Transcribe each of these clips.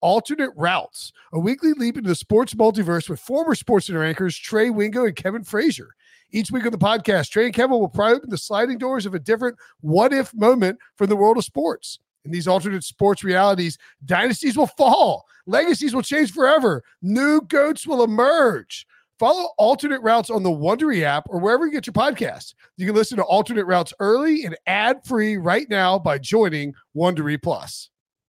Alternate Routes, a weekly leap into the sports multiverse with former sports center anchors Trey Wingo and Kevin Frazier. Each week on the podcast, Trey and Kevin will pry open the sliding doors of a different what-if moment from the world of sports. In these alternate sports realities, dynasties will fall, legacies will change forever, new goats will emerge. Follow Alternate Routes on the Wondery app or wherever you get your podcasts. You can listen to Alternate Routes early and ad-free right now by joining Wondery Plus.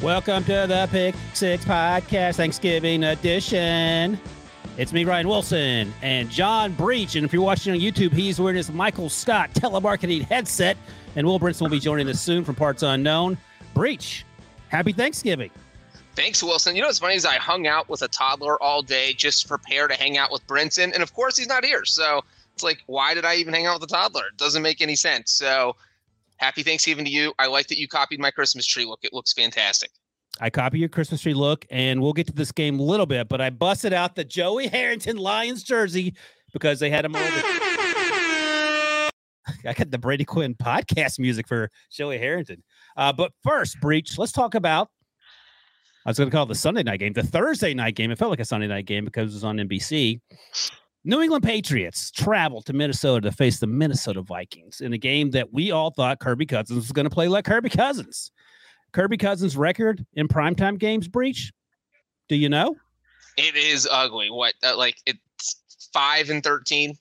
Welcome to the Pick Six Podcast Thanksgiving edition. It's me, Ryan Wilson, and John Breach. And if you're watching on YouTube, he's wearing his Michael Scott telemarketing headset. And Will Brinson will be joining us soon from Parts Unknown. Breach, happy Thanksgiving. Thanks, Wilson. You know what's funny is I hung out with a toddler all day just to prepare to hang out with Brinson. And, of course, he's not here. So it's like, why did I even hang out with a toddler? It doesn't make any sense. So happy Thanksgiving to you. I like that you copied my Christmas tree look. It looks fantastic. I copy your Christmas tree look, and we'll get to this game a little bit, but I busted out the Joey Harrington Lions jersey because they had him over. I got the Brady Quinn podcast music for Joey Harrington. But first, Breach, let's talk about, I was going to call it the Sunday night game, the Thursday night game. It felt like a Sunday night game because it was on NBC. New England Patriots traveled to Minnesota to face the Minnesota Vikings in a game that we all thought Kirby Cousins was going to play like Kirby Cousins. Kirby Cousins' record in primetime games, Breach, do you know? It is ugly. What, like it's 5-13?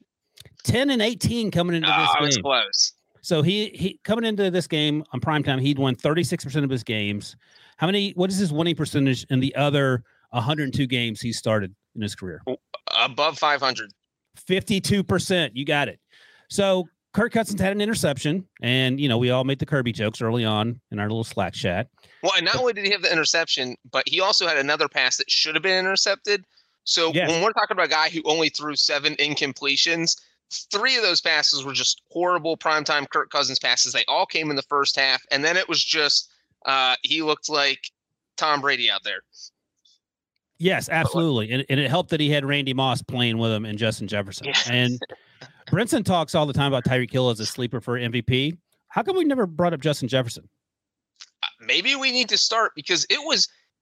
10-18 coming into this game. Oh, it's close. So he coming into this game on primetime, he'd won 36% of his games. How many? What is his winning percentage in the other 102 games he started in his career? Above 500. 52%. You got it. So Kirk Cousins had an interception, and, you know, we all made the Kirby jokes early on in our little Slack chat. Well, and not only did he have the interception, but he also had another pass that should have been intercepted. So yes, when we're talking about a guy who only threw 7 incompletions, 3 of those passes were just horrible primetime Kirk Cousins passes. They all came in the first half, and then it was just he looked like Tom Brady out there. Yes, absolutely. And it helped that he had Randy Moss playing with him and Justin Jefferson. Yes. And Brinson talks all the time about Tyreek Hill as a sleeper for MVP. How come we never brought up Justin Jefferson? Maybe we need to start because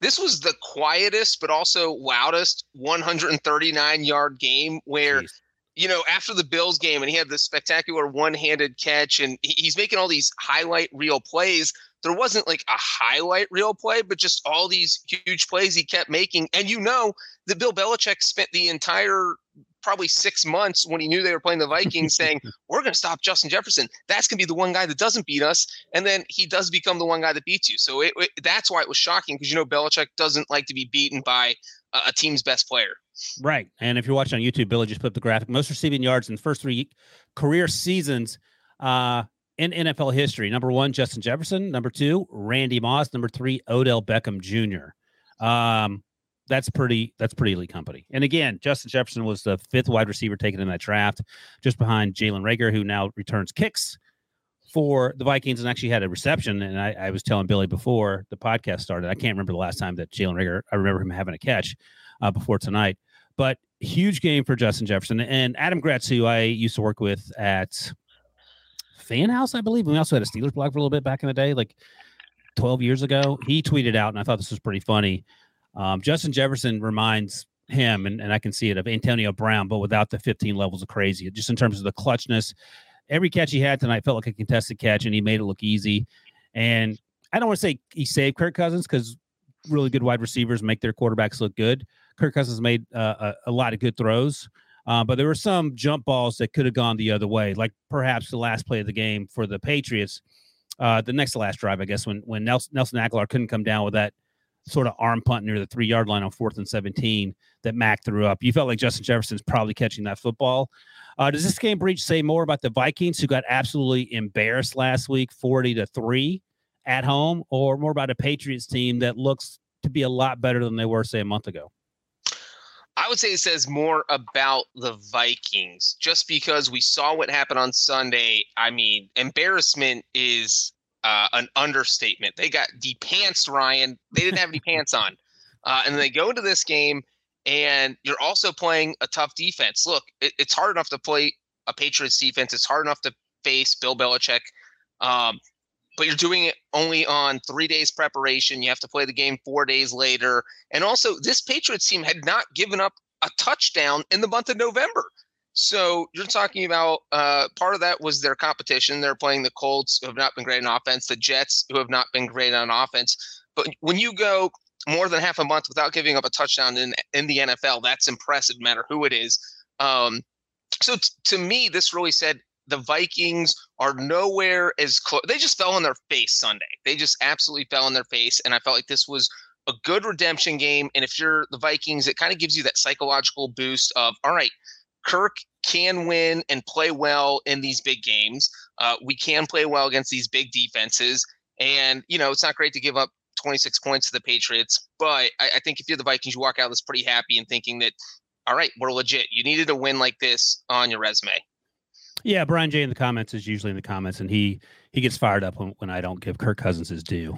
this was the quietest but also loudest 139-yard game where, jeez, you know, after the Bills game and he had this spectacular one-handed catch and he's making all these highlight reel plays. There wasn't like a highlight reel play, but just all these huge plays he kept making. And you know that Bill Belichick spent the entire probably 6 months when he knew they were playing the Vikings saying, we're going to stop Justin Jefferson. That's going to be the one guy that doesn't beat us. And then he does become the one guy that beats you. So that's why it was shocking because, you know, Belichick doesn't like to be beaten by a team's best player. Right. And if you're watching on YouTube, Billy just put up the graphic. Most receiving yards in the first 3 career seasons in NFL history. Number 1, Justin Jefferson. Number 2, Randy Moss. Number 3, Odell Beckham Jr. That's pretty elite company. And again, Justin Jefferson was the fifth wide receiver taken in that draft, just behind Jalen Reagor, who now returns kicks for the Vikings and actually had a reception. And I was telling Billy before the podcast started, I can't remember the last time that Jalen Reagor, I remember him having a catch before tonight. But huge game for Justin Jefferson. And Adam Gratz, who I used to work with at Fan House, I believe. We also had a Steelers blog for a little bit back in the day, like 12 years ago. He tweeted out, and I thought this was pretty funny. Justin Jefferson reminds him, and I can see it, of Antonio Brown, but without the 15 levels of crazy, just in terms of the clutchness. Every catch he had tonight felt like a contested catch, and he made it look easy. And I don't want to say he saved Kirk Cousins, because really good wide receivers make their quarterbacks look good. Kirk Cousins made a lot of good throws, but there were some jump balls that could have gone the other way, like perhaps the last play of the game for the Patriots, the next to last drive, I guess, when Nelson Aguilar couldn't come down with that sort of arm punt near the 3-yard line on 4th and 17 that Mac threw up. You felt like Justin Jefferson's probably catching that football. Does this game, Breach, say more about the Vikings, who got absolutely embarrassed last week, 40-3 at home, or more about a Patriots team that looks to be a lot better than they were, say, a month ago? I would say it says more about the Vikings, just because we saw what happened on Sunday. I mean, embarrassment is an understatement. They got de-pantsed, Ryan. They didn't have any pants on. And they go into this game, and you're also playing a tough defense. Look, it's hard enough to play a Patriots defense. It's hard enough to face Bill Belichick. But you're doing it only on 3 days preparation. You have to play the game 4 days later. And also, this Patriots team had not given up a touchdown in the month of November. So you're talking about part of that was their competition. They're playing the Colts, who have not been great on offense, the Jets, who have not been great on offense. But when you go more than half a month without giving up a touchdown in the NFL, that's impressive, no matter who it is. So to me, this really said the Vikings are nowhere as close. They just fell on their face Sunday. They just absolutely fell on their face. And I felt like this was a good redemption game. And if you're the Vikings, it kind of gives you that psychological boost of, all right, Kirk can win and play well in these big games. We can play well against these big defenses. And, you know, it's not great to give up 26 points to the Patriots. But I think if you're the Vikings, you walk out of this pretty happy and thinking that, all right, we're legit. You needed a win like this on your resume. Yeah, Brian J in the comments is usually in the comments, and he gets fired up when I don't give Kirk Cousins his due.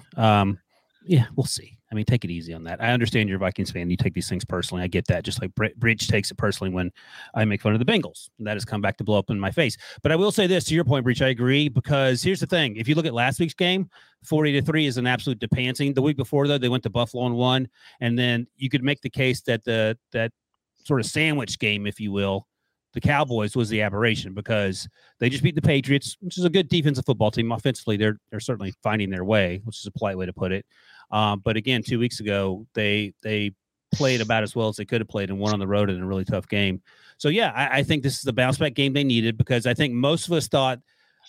Yeah, we'll see. I mean, take it easy on that. I understand you're a Vikings fan. You take these things personally. I get that. Just like Breach takes it personally when I make fun of the Bengals. That has come back to blow up in my face. But I will say this, to your point, Breach, I agree, because here's the thing. If you look at last week's game, 40-3 is an absolute depantsing. The week before, though, they went to Buffalo and won. And then you could make the case that that sort of sandwich game, if you will, the Cowboys was the aberration, because they just beat the Patriots, which is a good defensive football team. Offensively, they're certainly finding their way, which is a polite way to put it. But again, 2 weeks ago, they played about as well as they could have played and won on the road in a really tough game. So, yeah, I think this is the bounce back game they needed, because I think most of us thought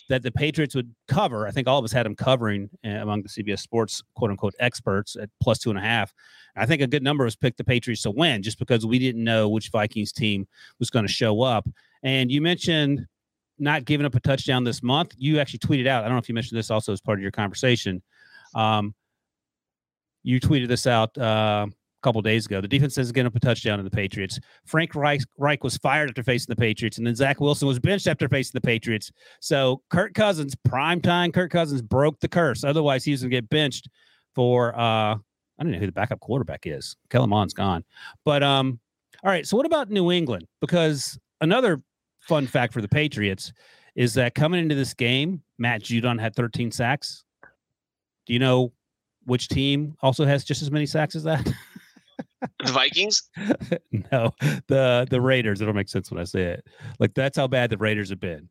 that the Patriots would cover. I think all of us had them covering among the CBS Sports quote unquote experts at +2.5. I think a good number of us picked the Patriots to win, just because we didn't know which Vikings team was going to show up. And you mentioned not giving up a touchdown this month. You actually tweeted out, I don't know if you mentioned this also as part of your conversation. You tweeted this out a couple days ago. The defense is getting up a touchdown in the Patriots. Frank Reich was fired after facing the Patriots, and then Zach Wilson was benched after facing the Patriots. So Kirk Cousins, primetime Kirk Cousins, broke the curse. Otherwise, he was going to get benched for I don't know who the backup quarterback is. Kellen Mond's gone. But, all right, so what about New England? Because another fun fact for the Patriots is that coming into this game, Matt Judon had 13 sacks. Do you know which team also has just as many sacks as that? The Vikings? No, the Raiders. It'll make sense when I say it. Like, that's how bad the Raiders have been.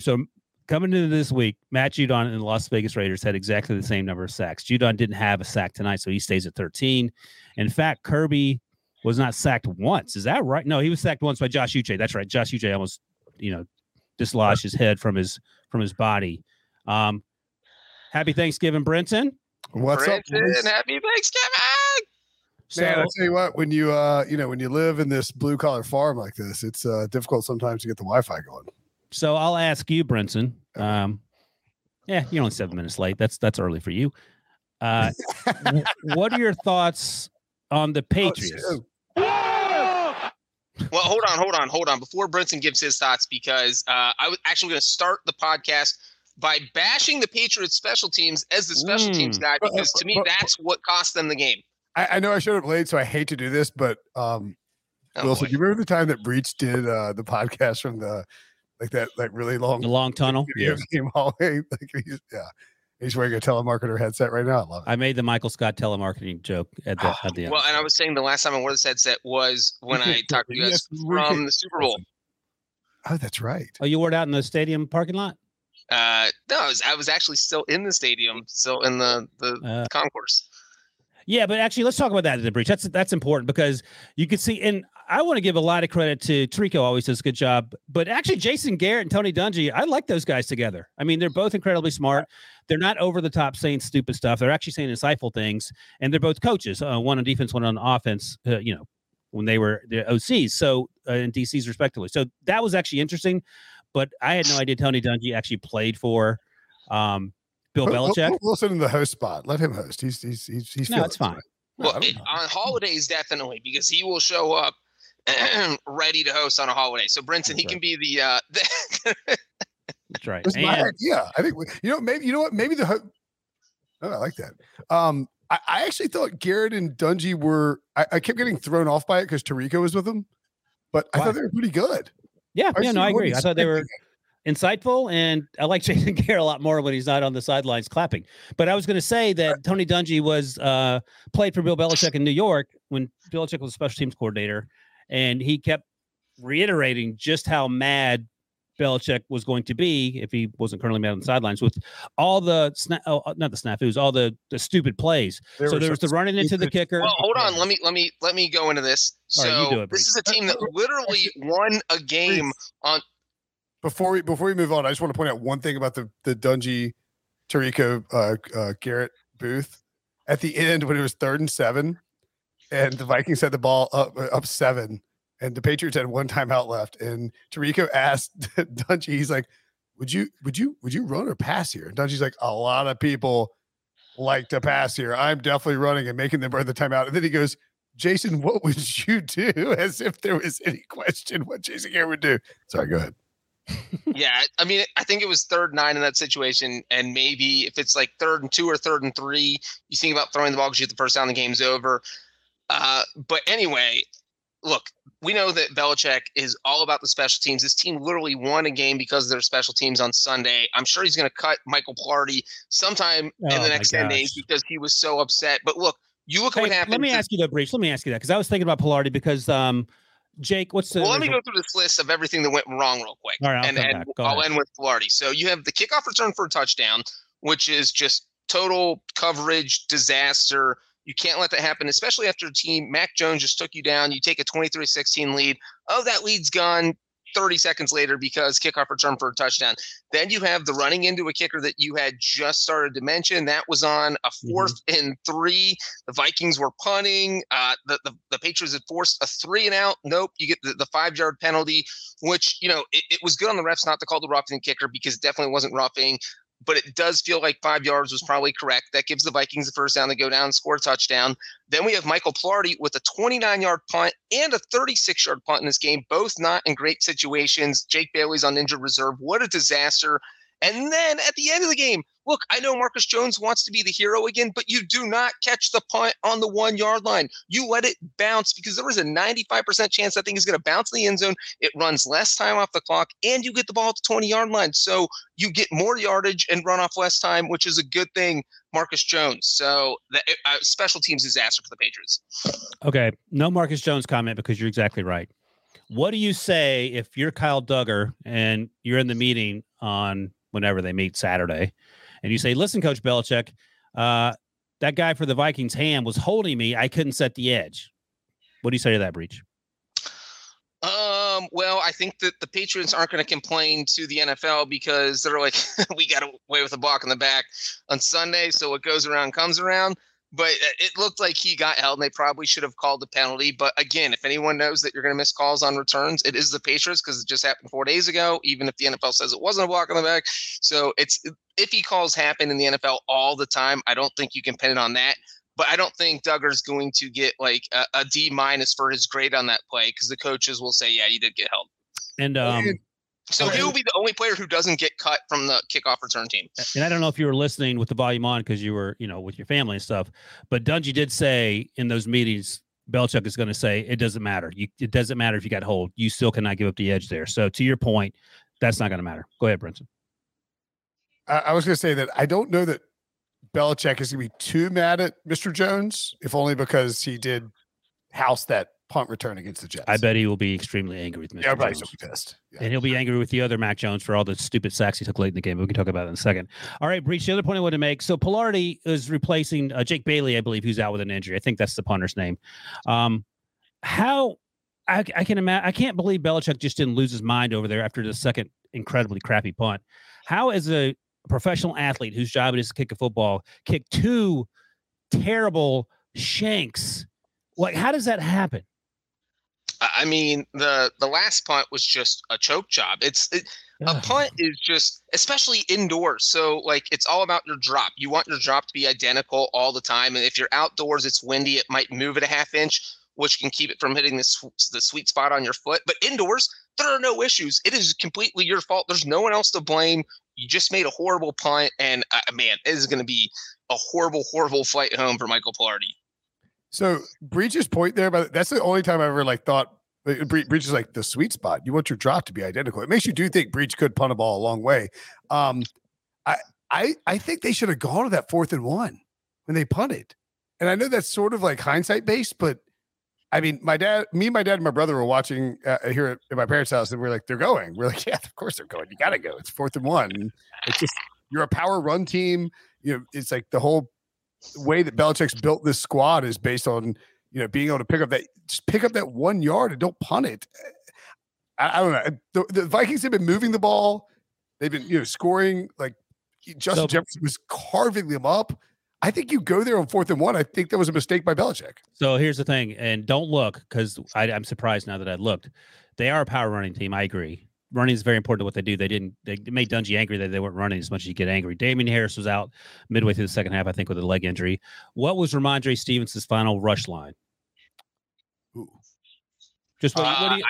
So coming into this week, Matt Judon and the Las Vegas Raiders had exactly the same number of sacks. Judon didn't have a sack tonight, so he stays at 13. In fact, Kirby was not sacked once. Is that right? No, he was sacked once by Josh Uche. That's right. Josh Uche almost, dislodged his head from his body. Happy Thanksgiving, Brinson. What's up, Brinson? Happy Thanksgiving. Man, I tell you what, when you when you live in this blue collar farm like this, it's difficult sometimes to get the Wi-Fi going. So I'll ask you, Brinson. You're only 7 minutes late. That's early for you. What are your thoughts on the Patriots. Well, hold on. Before Brinson gives his thoughts, because I was actually going to start the podcast by bashing the Patriots special teams as the special teams guy, because to me, that's what cost them the game. I know I should have played, so I hate to do this, but Wilson, do you remember the time that Breach did the podcast from the really long tunnel? Yeah. He's wearing a telemarketer headset right now. I love it. I made the Michael Scott telemarketing joke at the end. Well, and I was saying the last time I wore this headset was when I talked to you guys from the Super Bowl. Oh, that's right. Oh, you wore it out in the stadium parking lot? No, I was actually still in the stadium, still in the concourse. Yeah, but actually, let's talk about that in the Breach. That's important, because you can see, and I want to give a lot of credit to Trico, always does a good job. But actually, Jason Garrett and Tony Dungy, I like those guys together. I mean, they're both incredibly smart. They're not over the top saying stupid stuff. They're actually saying insightful things. And they're both coaches, one on defense, one on offense, when they were the OCs and DCs respectively. So that was actually interesting. But I had no idea Tony Dungy actually played for Bill Belichick. We'll send him the host spot. Let him host. He's no, it's fine. Right. Well, on holidays, definitely, because he will show up ready to host on a holiday. So, Brinson, he can be the. That's right. That's my idea. I think maybe the. Oh, I like that. I actually thought Garrett and Dungy were. I kept getting thrown off by it because Tarico was with them, but I thought they were pretty good. Yeah, I agree. I thought they were insightful, and I like Jason Garrett a lot more when he's not on the sidelines clapping. But I was going to say that Tony Dungy was played for Bill Belichick in New York when Belichick was a special teams coordinator, and he kept reiterating just how mad Belichick was going to be if he wasn't currently mad on the sidelines with all the the stupid plays. There was the running into the kicker. Well, hold on, let me go into this. So right, this is a team that literally won a game on. Before we move on, I just want to point out one thing about the Dungy, Tarico, Garrett booth. At the end, when it was 3rd and 7, and the Vikings had the ball up 7, and the Patriots had one timeout left, and Tarico asked Dungy, he's like, "Would you run or pass here?" And Dungy's like, "A lot of people like to pass here. I'm definitely running and making them burn the timeout." And then he goes, "Jason, what would you do?" As if there was any question what Jason Garrett would do. Sorry, go ahead. Yeah, I mean, I think it was 3rd and 9 in that situation, and maybe if it's like 3rd and 2 or 3rd and 3, you think about throwing the ball because you get the first down, the game's over. But anyway, look, we know that Belichick is all about the special teams. This team literally won a game because of their special teams on Sunday. I'm sure he's going to cut Michael Palardy sometime in the next 10 days because he was so upset. But look, what happened. Let me ask you that, Breach. Let me ask you that, because I was thinking about Palardy because Jake, what's the? Well, let me go through this list of everything that went wrong real quick, all right, and I'll end with Palardy. So you have the kickoff return for a touchdown, which is just total coverage disaster. You can't let that happen, especially after a team. Mac Jones just took you down. You take a 23-16 lead. Oh, that lead's gone 30 seconds later because kickoff return for a touchdown. Then you have the running into a kicker that you had just started to mention. That was on a 4th and 3. The Vikings were punting. The Patriots had forced a 3-and-out. Nope. You get the 5-yard penalty, which, it was good on the refs not to call the roughing the kicker because it definitely wasn't roughing, but it does feel like 5 yards was probably correct. That gives the Vikings the first down. They go down and score a touchdown. Then we have Michael Palardy with a 29-yard punt and a 36-yard punt in this game, both not in great situations. Jake Bailey's on injured reserve. What a disaster. And then at the end of the game, look, I know Marcus Jones wants to be the hero again, but you do not catch the punt on the 1-yard line. You let it bounce because there was a 95% chance that thing is going to bounce in the end zone. It runs less time off the clock, and you get the ball at the 20-yard line. So you get more yardage and run off less time, which is a good thing, Marcus Jones. So the special teams disaster for the Patriots. Okay, no Marcus Jones comment because you're exactly right. What do you say if you're Kyle Duggar and you're in the meeting on whenever they meet Saturday, and you say, "Listen, Coach Belichick, that guy for the Vikings' hand was holding me. I couldn't set the edge." What do you say to that, Breach? Well, I think that the Patriots aren't going to complain to the NFL because they're like, we got away with a block in the back on Sunday, so what goes around comes around. But it looked like he got held, and they probably should have called the penalty. But again, if anyone knows that you're going to miss calls on returns, it is the Patriots because it just happened 4 days ago, even if the NFL says it wasn't a block on the back. So iffy calls happen in the NFL all the time. I don't think you can pin it on that. But I don't think Duggar's going to get like a D minus for his grade on that play because the coaches will say, yeah, you did get held. And so he'll be the only player who doesn't get cut from the kickoff return team. And I don't know if you were listening with the volume on because you were, you know, with your family and stuff. But Dungy did say in those meetings, Belichick is going to say it doesn't matter. It doesn't matter if you got hold. You still cannot give up the edge there. So to your point, that's not going to matter. Go ahead, Brinson. I was going to say that I don't know that Belichick is going to be too mad at Mr. Jones, if only because he did house that punt return against the Jets. I bet he will be extremely angry with Mr. Jones. Will be pissed. Yeah. And he'll be angry with the other Mac Jones for all the stupid sacks he took late in the game. We can talk about it in a second. All right, Breach, the other point I want to make. So Palardy is replacing Jake Bailey, I believe, who's out with an injury. I think that's the punter's name. I can't believe Belichick just didn't lose his mind over there after the second incredibly crappy punt. How is a professional athlete whose job it is to kick a football, kick two terrible shanks? Like, how does that happen? I mean, the last punt was just a choke job. A punt is just, especially indoors. So like, it's all about your drop. You want your drop to be identical all the time. And if you're outdoors, it's windy, it might move it a half inch, which can keep it from hitting the sweet spot on your foot. But indoors, there are no issues. It is completely your fault. There's no one else to blame. You just made a horrible punt, and man, this is going to be a horrible, horrible flight home for Michael Palardy. So Breach's point there, but that's the only time I ever like thought Breach is like the sweet spot. You want your drop to be identical. It makes you do think Breach could punt a ball a long way. I think they should have gone to that 4th and 1 when they punted. And I know that's sort of like hindsight based, but I mean, my dad and my brother were watching here at my parents' house, and we're like, they're going. We're like, yeah, of course they're going. You got to go. It's 4th and 1. And it's just, you're a power run team. You know, it's like the whole way that Belichick's built this squad is based on, you know, being able to pick up that 1 yard and don't punt it. I don't know. The Vikings have been moving the ball. They've been, you know, scoring. Like Justin Jefferson was carving them up. I think you go there on 4th and 1. I think that was a mistake by Belichick. So here's the thing, and don't look because I'm surprised now that I looked. They are a power running team. I agree. Running is very important to what they do. They made Dungy angry that they weren't running as much as you get angry. Damien Harris was out midway through the second half, I think, with a leg injury. What was Ramondre Stevenson's final rush line? Ooh. Just I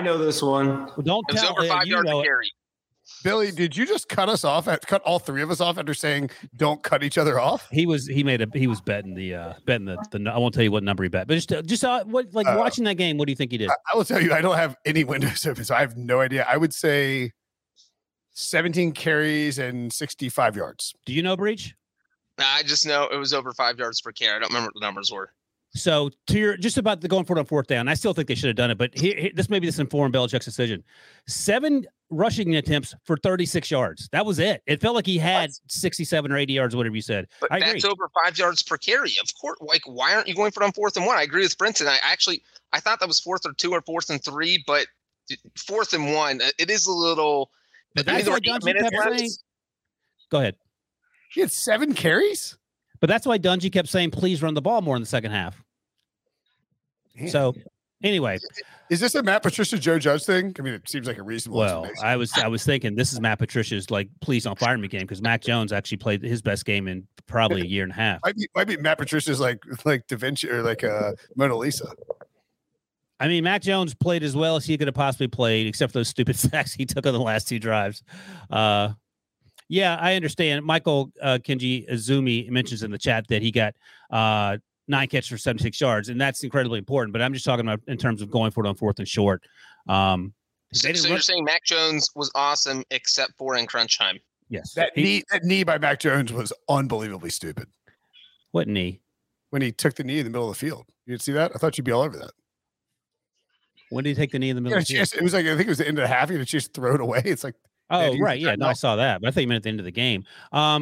know this one. Well, don't tell me. It was over 5 yards to carry. Billy, did you just cut us off? Cut all three of us off after saying don't cut each other off? He was betting the I won't tell you what number he bet, but just watching that game, what do you think he did? I will tell you, I don't have any windows open, so I have no idea. I would say 17 carries and 65 yards. Do you know, Breach? Nah, I just know it was over 5 yards per carry. I don't remember what the numbers were. So going forward on 4th down, I still think they should have done it, but this informed Belichick's decision. 7 rushing attempts for 36 yards. That was it. It felt like he had 67 or 80 yards, whatever you said. But that's over 5 yards per carry. Of course, like, why aren't you going for it on 4th and 1? I agree with Brinson. I thought that was 4th and 2 or 4th and 3, but 4th and 1, it is a little. But that's why Dungy kept saying, go ahead. He had 7 carries? But that's why Dungy kept saying, please run the ball more in the second half. Damn. So anyway, is this a Matt Patricia, Joe Judge thing? I mean, it seems like a reasonable. Well, I was thinking this is Matt Patricia's like, please don't fire me game, because Mac Jones actually played his best game in probably a year and a half. Might be Matt Patricia's like Da Vinci or like Mona Lisa. I mean, Mac Jones played as well as he could have possibly played, except for those stupid sacks he took on the last 2 drives. Yeah, I understand. Michael Kenji Azumi mentions in the chat that he got 9 catches for 76 yards, and that's incredibly important. But I'm just talking about in terms of going for it on 4th and short. So you're saying Mac Jones was awesome except for in crunch time? Yes. That knee by Mac Jones was unbelievably stupid. What knee? When he took the knee in the middle of the field. You didn't see that? I thought you'd be all over that. When did he take the knee in the middle of the field? It was like, I think it was the end of the half. He had just throw it away. It's like, oh, right. Yeah, no, I saw that. But I thought you meant at the end of the game. What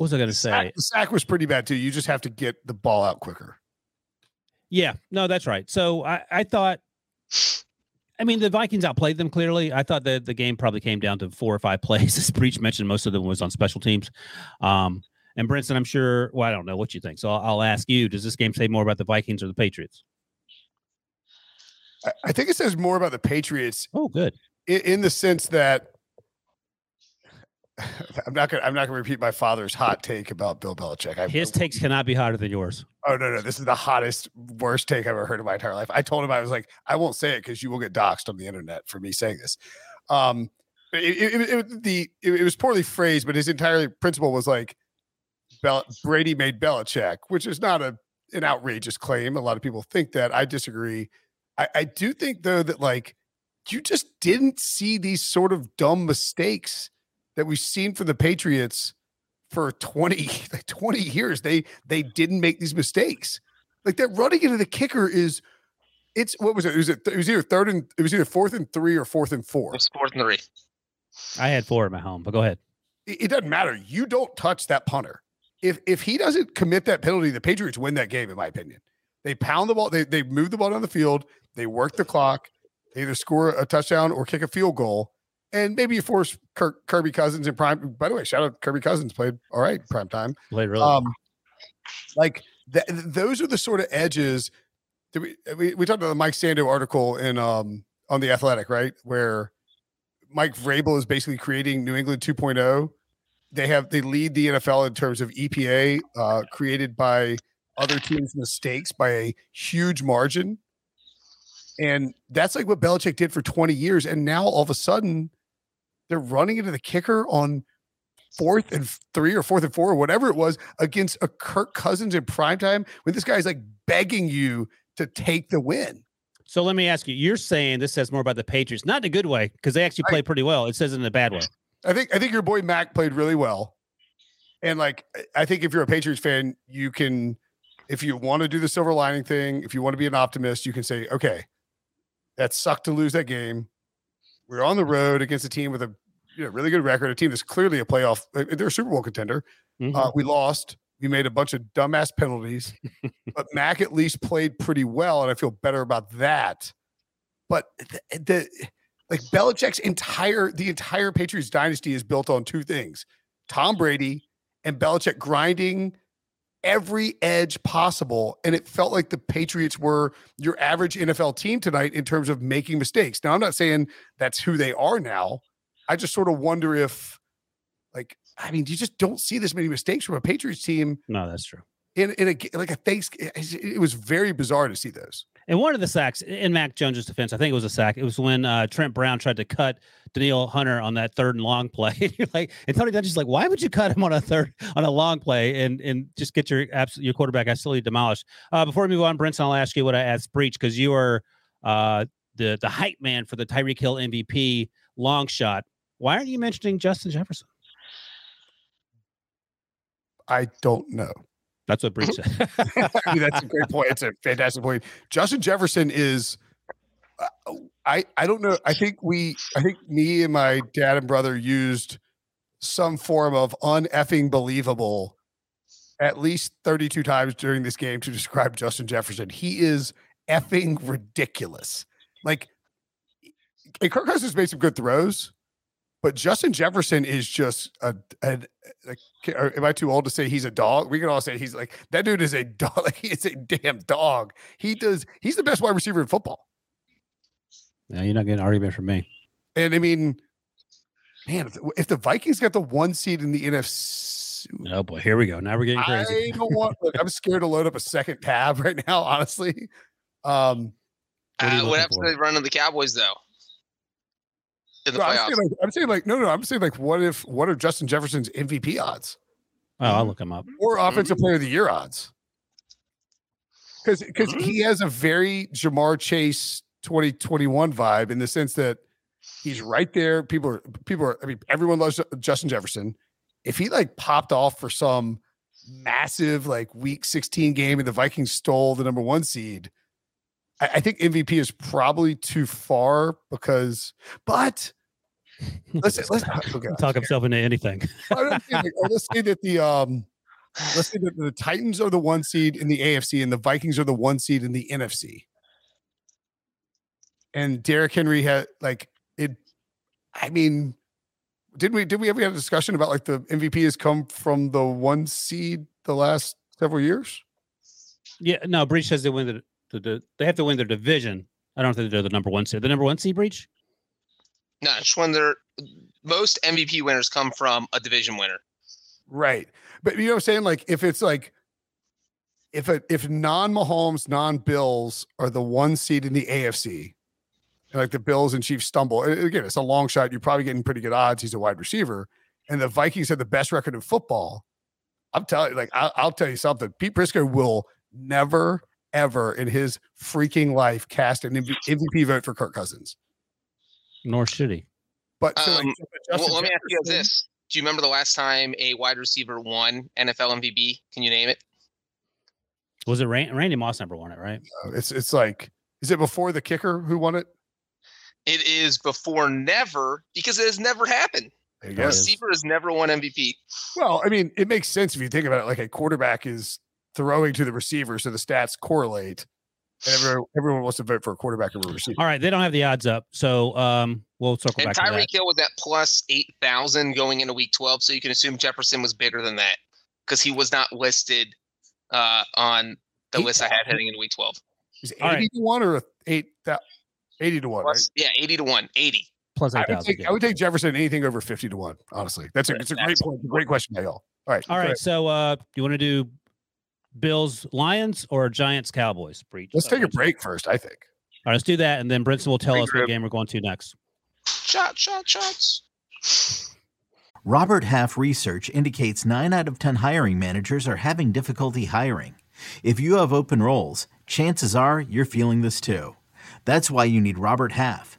was I going to say? The sack was pretty bad, too. You just have to get the ball out quicker. Yeah. No, that's right. So I thought, I mean, the Vikings outplayed them clearly. I thought that the game probably came down to 4 or 5 plays. As Breach mentioned, most of them was on special teams. And Brinson, I'm sure, well, I don't know what you think. So I'll ask you, does this game say more about the Vikings or the Patriots? I think it says more about the Patriots. Oh, good. In the sense that I'm not gonna repeat my father's hot take about Bill Belichick. His takes cannot be hotter than yours. Oh no, this is the hottest, worst take I've ever heard in my entire life. I told him, I was like, I won't say it because you will get doxxed on the internet for me saying this. It was poorly phrased, but his entire principle was like, Brady made Belichick, which is not an outrageous claim. A lot of people think that. I disagree. I do think though that like you just didn't see these sort of dumb mistakes that we've seen from the Patriots for 20 years. They didn't make these mistakes. Like that running into the kicker is, it's what was it? It was either 4th and 3 or 4th and 4. It was 4th and 3. I had 4 at my home, but go ahead. It doesn't matter. You don't touch that punter. If he doesn't commit that penalty, the Patriots win that game, in my opinion. They pound the ball, they move the ball down the field, they work the clock, they either score a touchdown or kick a field goal. And maybe you force Kirby Cousins in prime. By the way, shout out Kirby Cousins, played all right prime time. Played really. Like those are the sort of edges. We talked about the Mike Sando article in on The Athletic, right? Where Mike Vrabel is basically creating New England 2.0. They lead the NFL in terms of EPA created by other teams' mistakes by a huge margin. And that's like what Belichick did for 20 years. And now all of a sudden they're running into the kicker on 4th and 3 or 4th and 4 or whatever it was against a Kirk Cousins in primetime when this guy's like begging you to take the win. So let me ask you, you're saying this says more about the Patriots, not in a good way, because they actually play pretty well. It says it in a bad way. I think your boy Mac played really well. And like, I think if you're a Patriots fan, you can, if you want to do the silver lining thing, if you want to be an optimist, you can say, okay, that sucked to lose that game. We're on the road against a team with a really good record, a team that's clearly a playoff. They're a Super Bowl contender. Mm-hmm. We lost. We made a bunch of dumbass penalties. But Mac at least played pretty well, and I feel better about that. But like Belichick's entire Patriots dynasty is built on two things: Tom Brady and Belichick grinding every edge possible. And it felt like the Patriots were your average NFL team tonight in terms of making mistakes. Now, I'm not saying that's who they are now. I just sort of wonder if, like, I mean, you just don't see this many mistakes from a Patriots team. No, that's true. It was very bizarre to see those. And one of the sacks in Mac Jones' defense, I think it was a sack. It was when Trent Brown tried to cut Danielle Hunter on that 3rd and long play. You're like, and Tony Dungy's like, why would you cut him on a long play and just get your quarterback absolutely demolished? Before we move on, Brinson, I'll ask you what I asked Breach, because you are the hype man for the Tyreek Hill MVP long shot. Why aren't you mentioning Justin Jefferson? I don't know. That's what Breach said. I mean, that's a great point. It's a fantastic point. Justin Jefferson is, I don't know. I think me and my dad and brother used some form of uneffing believable at least 32 times during this game to describe Justin Jefferson. He is effing ridiculous. Like, and Kirk Cousins made some good throws, but Justin Jefferson is just am I too old to say he's a dog? We can all say he's like, that dude is a dog. Like, he is a damn dog. He's the best wide receiver in football. No, you're not getting an argument from me. And I mean, man, if the Vikings got the 1 seed in the NFC. Oh boy, here we go. Now we're getting crazy. I don't want, look, I'm scared to load up a second tab right now, honestly. What happens to the run of the Cowboys though? No, I'm saying, what are Justin Jefferson's MVP odds? Oh, I'll look him up. Or offensive player of the year odds. Because he has a very Jamar Chase 2021 vibe in the sense that he's right there. People are, everyone loves Justin Jefferson. If he like popped off for some massive like week 16 game and the Vikings stole the number 1 seed, I think MVP is probably too far but let's talk himself into anything. Let's say that the Titans are the 1 seed in the AFC and the Vikings are the 1 seed in the NFC. And Derrick Henry had like it. I mean, did we ever have a discussion about like the MVP has come from the 1 seed the last several years? Yeah, no. Breach says they win they have to win their division. I don't think they're the number 1 seed. The number 1 seed, Breach? No, just won their most MVP winners come from a division winner. Right. But you know what I'm saying? Like if it's like, if non-Mahomes, non-Bills are the one seed in the AFC, and like the Bills and Chiefs stumble, and again, it's a long shot. You're probably getting pretty good odds. He's a wide receiver. And the Vikings have the best record in football. I'm telling you, like, I'll tell you something. Pete Briscoe will never, ever in his freaking life cast an MVP vote for Kirk Cousins. Nor should he. But let me ask you guys this. Do you remember the last time a wide receiver won NFL MVP? Can you name it? Was it Randy Moss never won it, right? No, it's like, is it before the kicker who won it? It is before never, because it has never happened. A receiver has never won MVP. Well, I mean, it makes sense if you think about it. Like a quarterback is throwing to the receiver, so the stats correlate. And everyone wants to vote for a quarterback over a receiver. All right, they don't have the odds up, so we'll circle back to that. Tyreek Hill was at plus 8,000 going into Week 12, so you can assume Jefferson was bigger than that because he was not listed on the list I had heading into Week 12. Is it 80 to 1 or 80 to 1, plus, right? Yeah, 80 to 1, 80. Plus 8,000. I would take Jefferson anything over 50 to 1, honestly. That's a great point. A great question by y'all. All right. So you want to do Bills Lions or Giants Cowboys? Breach. Let's take a break first, I think. All right, let's do that, and then Brinson will tell us what game we're going to next. Shots. Robert Half research indicates 9 out of 10 hiring managers are having difficulty hiring. If you have open roles, chances are you're feeling this too. That's why you need Robert Half.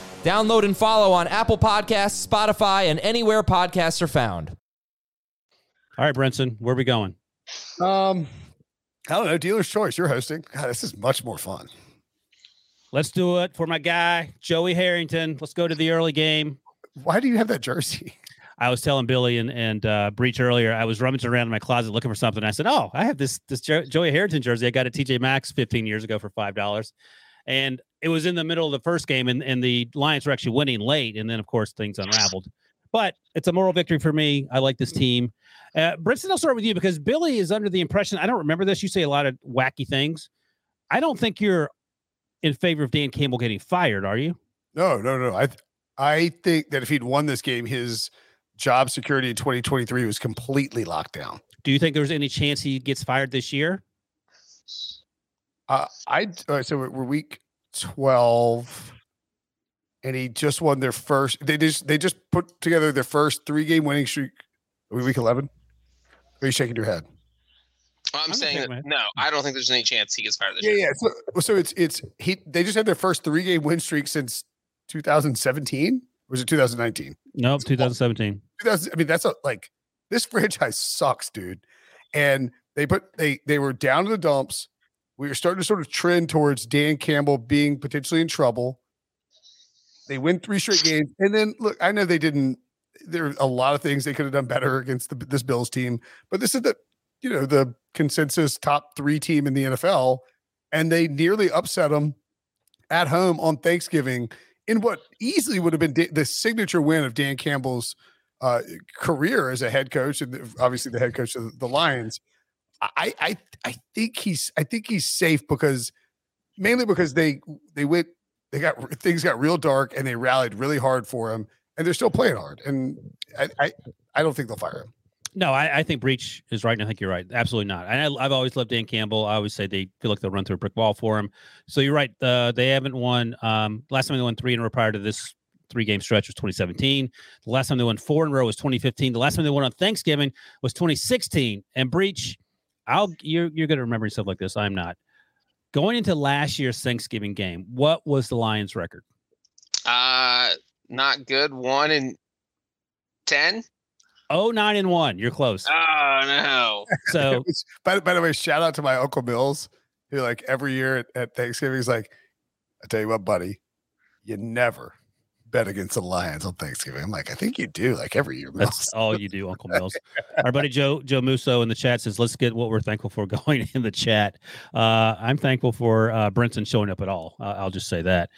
Download and follow on Apple Podcasts, Spotify, and anywhere podcasts are found. All right, Brinson, where are we going? I don't know. Dealer's Choice. You're hosting. God, this is much more fun. Let's do it for my guy, Joey Harrington. Let's go to the early game. Why do you have that jersey? I was telling Billy and Breach earlier, I was rummaging around in my closet looking for something. I said, oh, I have this Joey Harrington jersey. I got at TJ Maxx 15 years ago for $5. And it was in the middle of the first game, and the Lions were actually winning late. And then, of course, things unraveled. But it's a moral victory for me. I like this team. Brinson, I'll start with you because Billy is under the impression, I don't remember this, you say a lot of wacky things. I don't think you're in favor of Dan Campbell getting fired, are you? No. I think that if he'd won this game, his job security in 2023 was completely locked down. Do you think there's any chance he gets fired this year? So we're week 12, and he just won their first. They just put together their first 3-game winning streak. Are we week 11? Or are you shaking your head? I'm saying that, no. I don't think there's any chance he gets fired this year. Yeah. So they just had their first 3-game win streak since 2017. Or was it 2019? No, 2017. That's this franchise sucks, dude. And they were down in the dumps. We were starting to sort of trend towards Dan Campbell being potentially in trouble. They win 3 straight games. And then, look, I know they didn't. There are a lot of things they could have done better against this Bills team. But this is the consensus top 3 team in the NFL. And they nearly upset them at home on Thanksgiving in what easily would have been the signature win of Dan Campbell's career as a head coach. And obviously the head coach of the Lions. I think he's safe because they things got real dark and they rallied really hard for him, and they're still playing hard, and I don't think they'll fire him. No, I think Breach is right, and I think you're right. Absolutely not. And I've always loved Dan Campbell. I always say they feel like they'll run through a brick wall for him. So you're right. They haven't won. Last time they won 3 in a row prior to this 3-game stretch was 2017. The last time they won 4 in a row was 2015. The last time they won on Thanksgiving was 2016. And Breach, you're going to remember stuff like this. I'm not. Going into last year's Thanksgiving game, what was the Lions' record? not good. 1-10 9-1. You're close. Oh no. So by the way, shout out to my Uncle Mills, who like every year at Thanksgiving he's like, I tell you what, buddy, you never bet against the Lions on Thanksgiving. I'm like, I think you do, like every year, Mills. That's all you do, Uncle Mills. Our buddy Joe Musso in the chat says, let's get what we're thankful for going in the chat. I'm thankful for Brinson showing up at all. I'll just say that.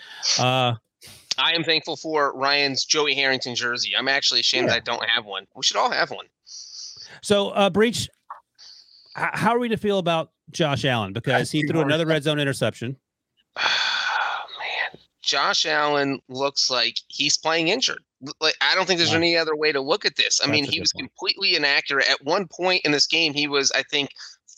I am thankful for Ryan's Joey Harrington jersey. I'm actually ashamed I don't have one. We should all have one. So, Breach, how are we to feel about Josh Allen? Because he threw another red zone interception. Josh Allen looks like he's playing injured. Like, I don't think there's any other way to look at this. I mean, he was completely inaccurate. At one point in this game, he was, I think,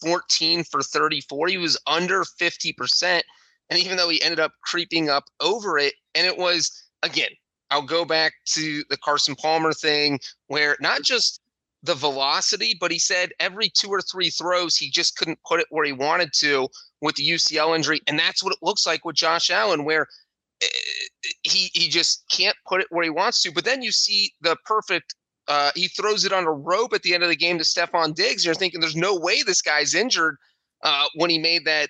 14 for 34. He was under 50%. And even though he ended up creeping up over it, and it was, again, I'll go back to the Carson Palmer thing where not just the velocity, but he said every 2 or 3 throws, he just couldn't put it where he wanted to with the UCL injury. And that's what it looks like with Josh Allen, where he just can't put it where he wants to. But then you see the perfect he throws it on a rope at the end of the game to Stephon Diggs. You're thinking there's no way this guy's injured when he made that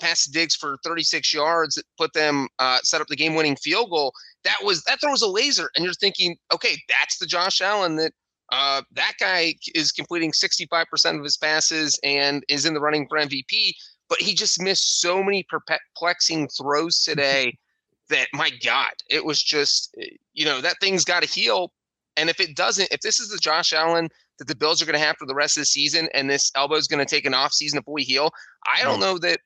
pass to Diggs for 36 yards that put them set up the game-winning field goal. That throw was a laser. And you're thinking, okay, that's the Josh Allen that guy is completing 65% of his passes and is in the running for MVP. But he just missed so many perplexing throws today. That, my God, it was just, you know, that thing's got to heal. And if it doesn't, if this is the Josh Allen that the Bills are going to have for the rest of the season, and this elbow is going to take an off season to fully heal, I don't know that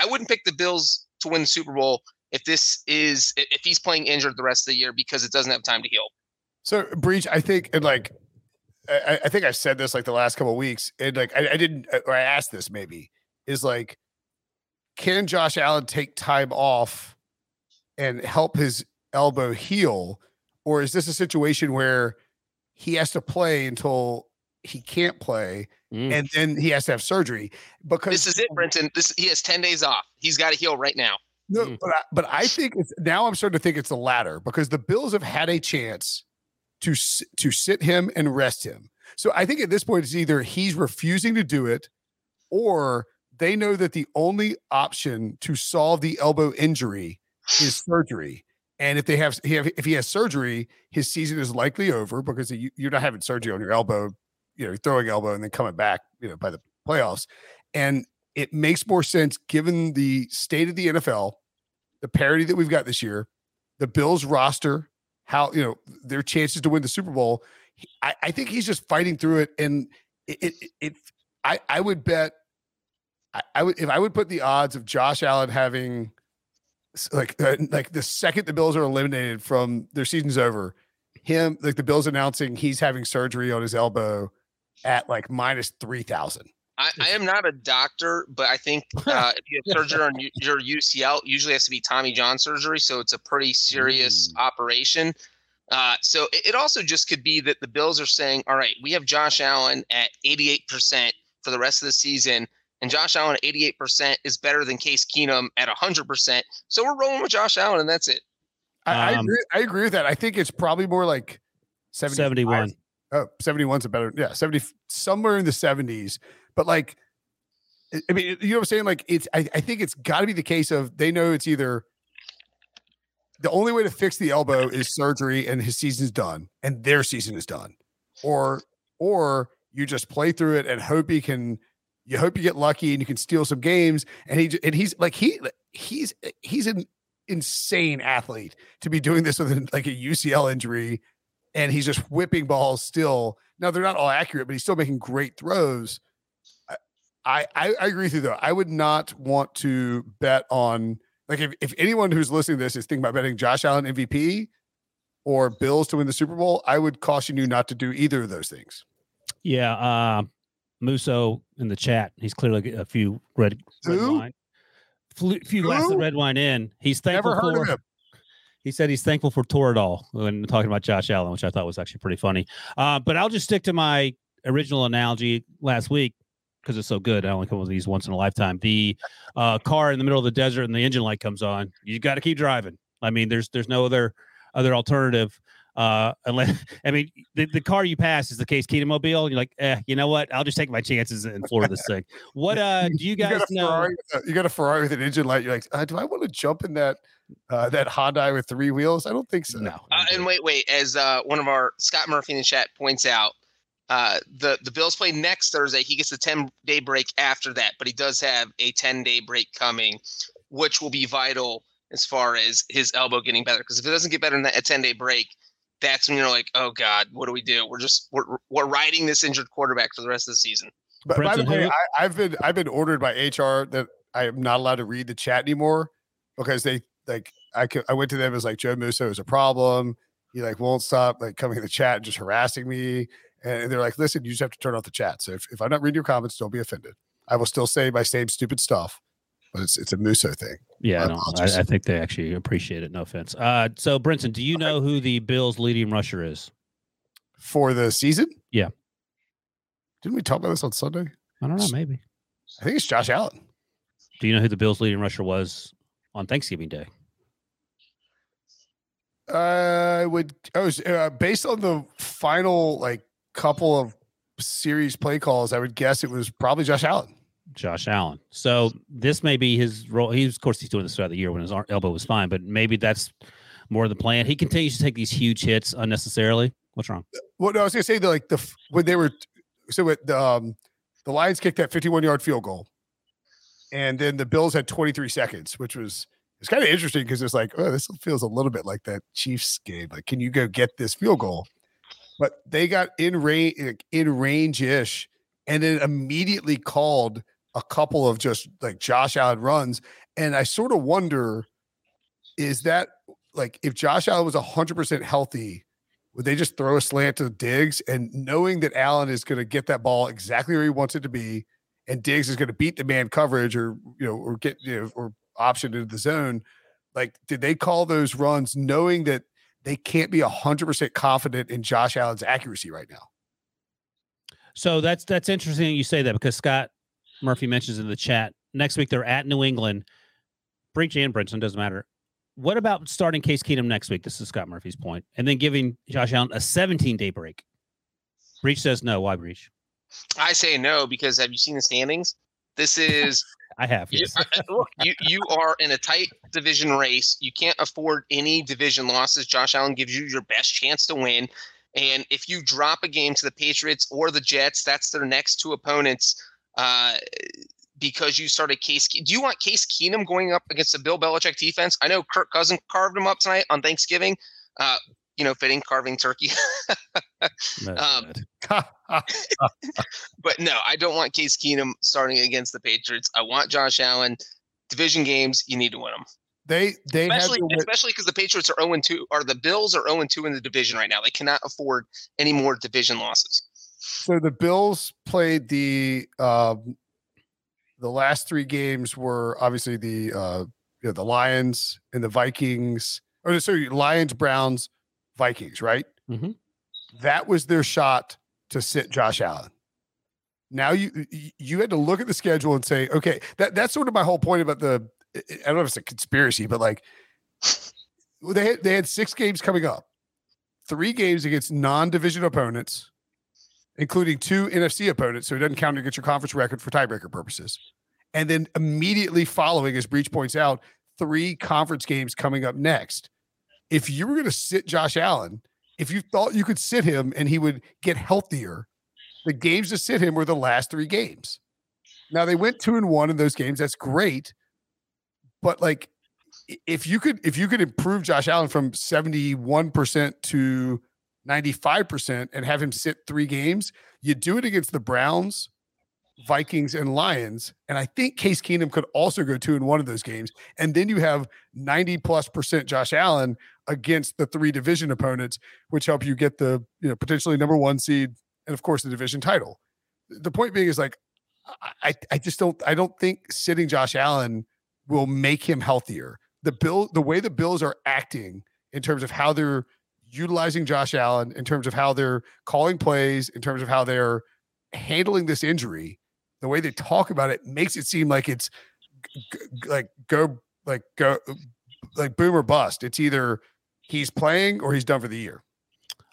I wouldn't pick the Bills to win the Super Bowl if he's playing injured the rest of the year, because it doesn't have time to heal. So, Breach, I think, and like, I think I've said this like the last couple of weeks, and like I didn't, or I asked this maybe, is like, can Josh Allen take time off and help his elbow heal? Or is this a situation where he has to play until he can't play and then he has to have surgery? Because this is it, Brinson. He has 10 days off. He's got to heal right now. No, but I think now I'm starting to think it's the latter, because the Bills have had a chance to sit him and rest him. So I think at this point it's either he's refusing to do it, or they know that the only option to solve the elbow injury is surgery, and if he has surgery, his season is likely over, because you're not having surgery on your elbow, you know, throwing elbow and then coming back, you know, by the playoffs. And it makes more sense given the state of the NFL, the parity that we've got this year, the Bills roster, how, you know, their chances to win the Super Bowl. I think he's just fighting through it, and I would bet, I would put the odds of Josh Allen having. Like the second the Bills are eliminated from their season's over, him, like the Bills announcing he's having surgery on his elbow at like minus 3,000. I am not a doctor, but I think if you have surgery on your UCL, it usually has to be Tommy John surgery. So it's a pretty serious operation. So it also just could be that the Bills are saying, all right, we have Josh Allen at 88% for the rest of the season. And Josh Allen at 88% is better than Case Keenum at 100%. So we're rolling with Josh Allen, and that's it. I agree with that. I think it's probably more like 71. Oh, 71's a better, 70, somewhere in the 70s. But like, I mean, you know what I'm saying? Like, I think it's got to be the case of they know it's either the only way to fix the elbow is surgery, and his season's done, and their season is done, or you just play through it and hope he can. You hope you get lucky and you can steal some games. And he's an insane athlete to be doing this with like a UCL injury, and he's just whipping balls still. Now they're not all accurate, but he's still making great throws. I agree with you though. I would not want to bet on, like, if anyone who's listening to this is thinking about betting Josh Allen MVP or Bills to win the Super Bowl, I would caution you not to do either of those things. Yeah. Musso in the chat, he's clearly a few red wine. Few glasses of red wine in. He's thankful. Never heard of him. He said he's thankful for Toradol when talking about Josh Allen, which I thought was actually pretty funny. But I'll just stick to my original analogy last week because it's so good. I only come with these once in a lifetime. The car in the middle of the desert and the engine light comes on. You got to keep driving. I mean, there's no other other alternative. Unless, I mean, the car you pass is the Case Keenum mobile. You're like, you know what? I'll just take my chances and floor this thing. What do you guys know? You got a Ferrari with an engine light. You're like, do I want to jump in that Hyundai with three wheels? I don't think so. No. And wait, as one of our Scott Murphy in the chat points out, the Bills play next Thursday. He gets a 10-day break after that, but he does have a 10-day break coming, which will be vital as far as his elbow getting better. Because if it doesn't get better in that 10-day break, that's when you're like, oh God, what do we do? We're riding this injured quarterback for the rest of the season. But by the way, I've been ordered by HR that I am not allowed to read the chat anymore because they like I went to them as like Joe Musso is a problem. He like won't stop like coming in the chat and just harassing me. And they're like, listen, you just have to turn off the chat. So if I'm not reading your comments, don't be offended. I will still say my same stupid stuff. But it's a Musso thing. Yeah, no, I think they actually appreciate it. No offense. So, Brinson, do you know who the Bills' leading rusher is for the season? Yeah. Didn't we talk about this on Sunday? I don't know. Maybe. I think it's Josh Allen. Do you know who the Bills' leading rusher was on Thanksgiving Day? I was based on the final like couple of series play calls. I would guess it was probably Josh Allen. So this may be his role. He's doing this throughout the year when his elbow was fine, but maybe that's more the plan. He continues to take these huge hits unnecessarily. What's wrong? Well, no, I was going to say that like the Lions kicked that 51-yard field goal, and then the Bills had 23 seconds, which was it's kind of interesting because it's like, oh, this feels a little bit like that Chiefs game. Like, can you go get this field goal? But they got in range ish, and then immediately called a couple of just like Josh Allen runs. And I sort of wonder, is that like if Josh Allen was 100% healthy, would they just throw a slant to Diggs and knowing that Allen is going to get that ball exactly where he wants it to be. And Diggs is going to beat the man coverage or option into the zone. Like, did they call those runs knowing that they can't be 100% confident in Josh Allen's accuracy right now? So that's interesting you say that because Scott Murphy mentions in the chat next week they're at New England. Breach and Brinson, doesn't matter. What about starting Case Keenum next week? This is Scott Murphy's point. And then giving Josh Allen a 17-day break. Breach says no. Why, Breach? I say no because have you seen the standings? This is I have. Yes. You are in a tight division race. You can't afford any division losses. Josh Allen gives you your best chance to win. And if you drop a game to the Patriots or the Jets, that's their next two opponents because you started Case. Do you want Case Keenum going up against the Bill Belichick defense? I know Kirk Cousins carved him up tonight on Thanksgiving. Fitting carving turkey. But no, I don't want Case Keenum starting against the Patriots. I want Josh Allen. Division games, you need to win them. They especially because the Patriots are 0-2 or the Bills are 0-2 in the division right now. They cannot afford any more division losses. So the Bills played the last three games were obviously the Lions and the Vikings. Or sorry, Lions, Browns, Vikings, right? Mm-hmm. That was their shot to sit Josh Allen. Now you had to look at the schedule and say, okay, that's sort of my whole point about the. I don't know if it's a conspiracy, but like they had six games coming up, three games against non-division opponents, including two NFC opponents. So it doesn't count against your conference record for tiebreaker purposes. And then immediately following, as Breach points out, three conference games coming up next. If you were going to sit Josh Allen, if you thought you could sit him and he would get healthier, the games to sit him were the last three games. Now they went 2-1 in those games. That's great. But like, if you could improve Josh Allen from 71% to 95% and have him sit three games, you do it against the Browns, Vikings, and Lions. And I think Case Keenum could also go 2-1 of those games. And then you have 90+% Josh Allen against the three division opponents, which help you get the potentially number 1 seed and of course the division title. The point being is like, I don't think sitting Josh Allen will make him healthier. The way the Bills are acting in terms of how they're utilizing Josh Allen, in terms of how they're calling plays, in terms of how they're handling this injury, the way they talk about it makes it seem like it's like go like boom or bust. It's either he's playing or he's done for the year.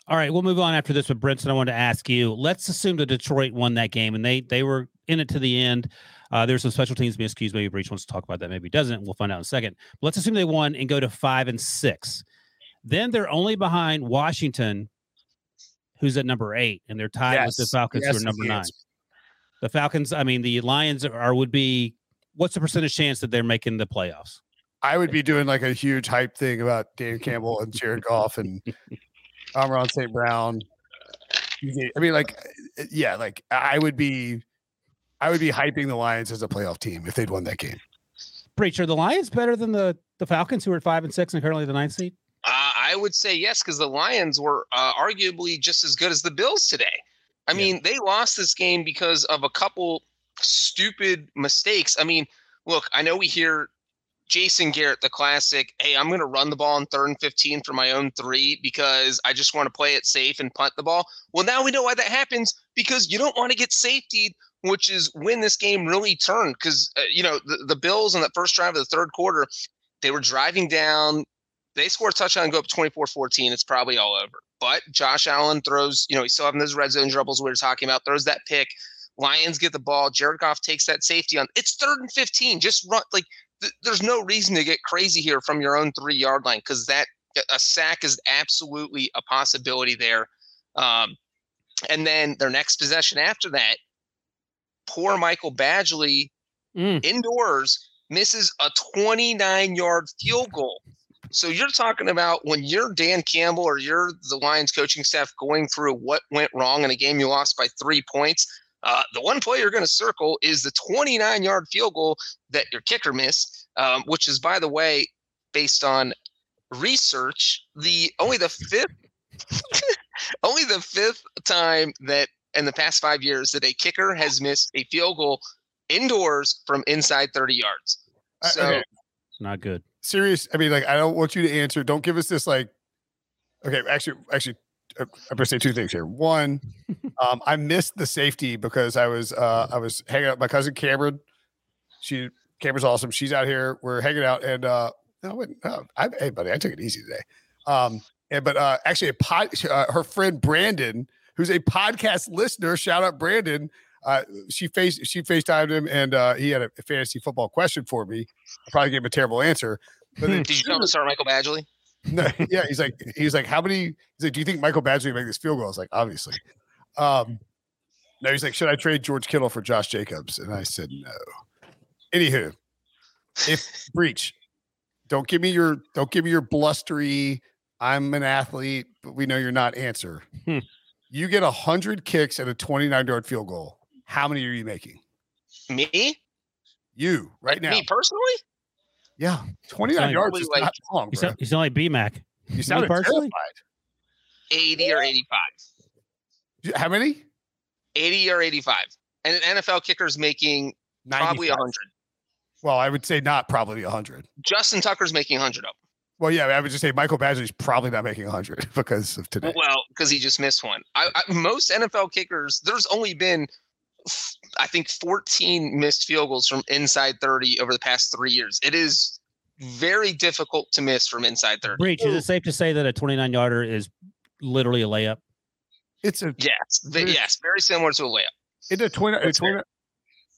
All right, we'll move on after this with Brinson. I wanted to ask you, let's assume that Detroit won that game and they were in it to the end. There's some special teams miscues. Maybe Breach wants to talk about that. Maybe he doesn't. We'll find out in a second. But let's assume they won and go to 5-6. Then they're only behind Washington, who's at number 8, and they're tied with the Falcons, who are number 9. The Falcons, I mean, the Lions would be, what's the percentage chance that they're making the playoffs? I would be doing like a huge hype thing about Dan Campbell and Jared Goff and Amon-Ra St. Brown. I mean, like, yeah, like I would be hyping the Lions as a playoff team if they'd won that game. Breach, are the Lions better than the Falcons, who are 5-6 and currently the 9th seed? I would say yes, because the Lions were arguably just as good as the Bills today. I mean, they lost this game because of a couple stupid mistakes. I mean, look, I know we hear Jason Garrett, the classic, hey, I'm going to run the ball on 3rd and 15 for my own 3 because I just want to play it safe and punt the ball. Well, now we know why that happens, because you don't want to get safetied, which is when this game really turned. Because, the Bills on that first drive of the third quarter, they were driving down. They score a touchdown and go up 24-14. It's probably all over. But Josh Allen throws, he's still having those red zone troubles we were talking about, throws that pick. Lions get the ball. Jared Goff takes that safety on. It's 3rd and 15. Just run. Like, there's no reason to get crazy here from your own 3-yard line, because that a sack is absolutely a possibility there. And then their next possession after that, poor Michael Badgley indoors misses a 29-yard field goal. So you're talking about when you're Dan Campbell or you're the Lions coaching staff going through what went wrong in a game you lost by 3 points. The one play you're going to circle is the 29-yard field goal that your kicker missed, which is, by the way, based on research, only the fifth time that in the past 5 years that a kicker has missed a field goal indoors from inside 30 yards. So okay. Not good. Serious. I mean, like, I don't want you to answer. Don't give us this, like, okay, actually, I'm going to say two things here. One, I missed the safety because I was hanging out with my cousin Cameron. Cameron's awesome. She's out here. We're hanging out, and hey buddy, I took it easy today. Actually, her friend Brandon, who's a podcast listener, shout out Brandon. She FaceTimed him, and he had a fantasy football question for me. I probably gave him a terrible answer. But then, did you know the star Michael Badgley? No, yeah, he's like, how many? He's like, do you think Michael Badgley would make this field goal? I was like, obviously. No, he's like, should I trade George Kittle for Josh Jacobs? And I said no. Anywho, if Breach, don't give me your blustery, I'm an athlete, but we know you're not answer. You get 100 kicks at a 29-yard field goal. How many are you making? Me? You right now? Me personally? Yeah, 29 yards is not long. You sound like B-Mac. You sound terrified. 80 or 85. How many? 80 or 85. And an NFL kicker is making 95. Probably 100. Well, I would say not probably 100. Justin Tucker's making 100 of them. Well, yeah, I would just say Michael Badgley's probably not making 100 because of today. Well, because he just missed one. Most NFL kickers, there's only been, I think, 14 missed field goals from inside 30 over the past 3 years. It is very difficult to miss from inside 30. Breach, is it safe to say that a 29-yarder is literally a layup? It's a yes, very similar to a layup. It's a 20.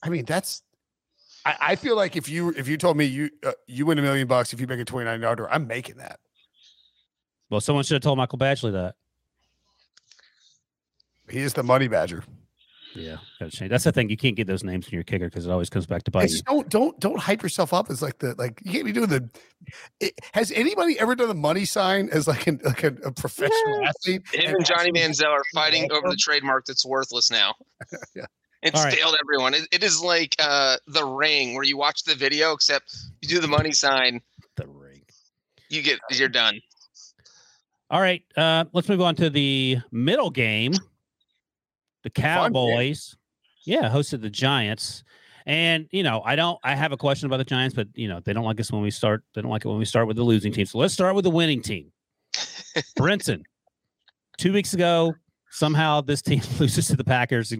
I mean, that's. I feel like if you told me you win $1 million if you make a 29-yarder, I'm making that. Well, someone should have told Michael Badgley that. He is the money badger. Yeah, that's the thing. You can't get those names in your kicker because it always comes back to bite you. Don't hype yourself up. It's like you can't be doing the. Has anybody ever done the money sign as like a professional athlete? Him and Johnny Manziel are fighting over the trademark that's worthless now. Yeah. It's failed everyone. It is like The Ring, where you watch the video, except you do the money sign. The Ring. You're done. All right. Let's move on to the middle game. The Cowboys. Yeah, hosted the Giants. And, I have a question about the Giants, but, they don't like us when we start. They don't like it when we start with the losing team. So let's start with the winning team. Brinson, 2 weeks ago, somehow this team loses to the Packers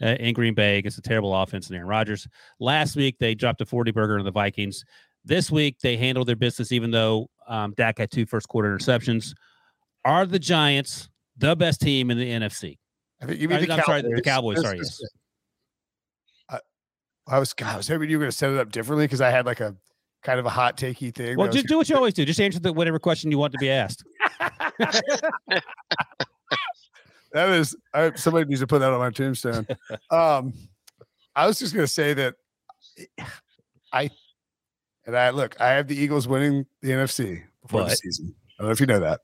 in Green Bay against a terrible offense and Aaron Rodgers. Last week, they dropped a 40-burger on the Vikings. This week, they handled their business, even though Dak had 2 first quarter interceptions. Are the Giants the best team in the NFC? I think you mean the Cowboys. Sorry, yes. I was hoping you were going to set it up differently because I had like a kind of a hot takey thing. Well, just do what you always do. Just answer whatever question you want to be asked. That is, somebody needs to put that on my tombstone. I was just going to say that I have the Eagles winning the NFC before the season. I don't know if you know that.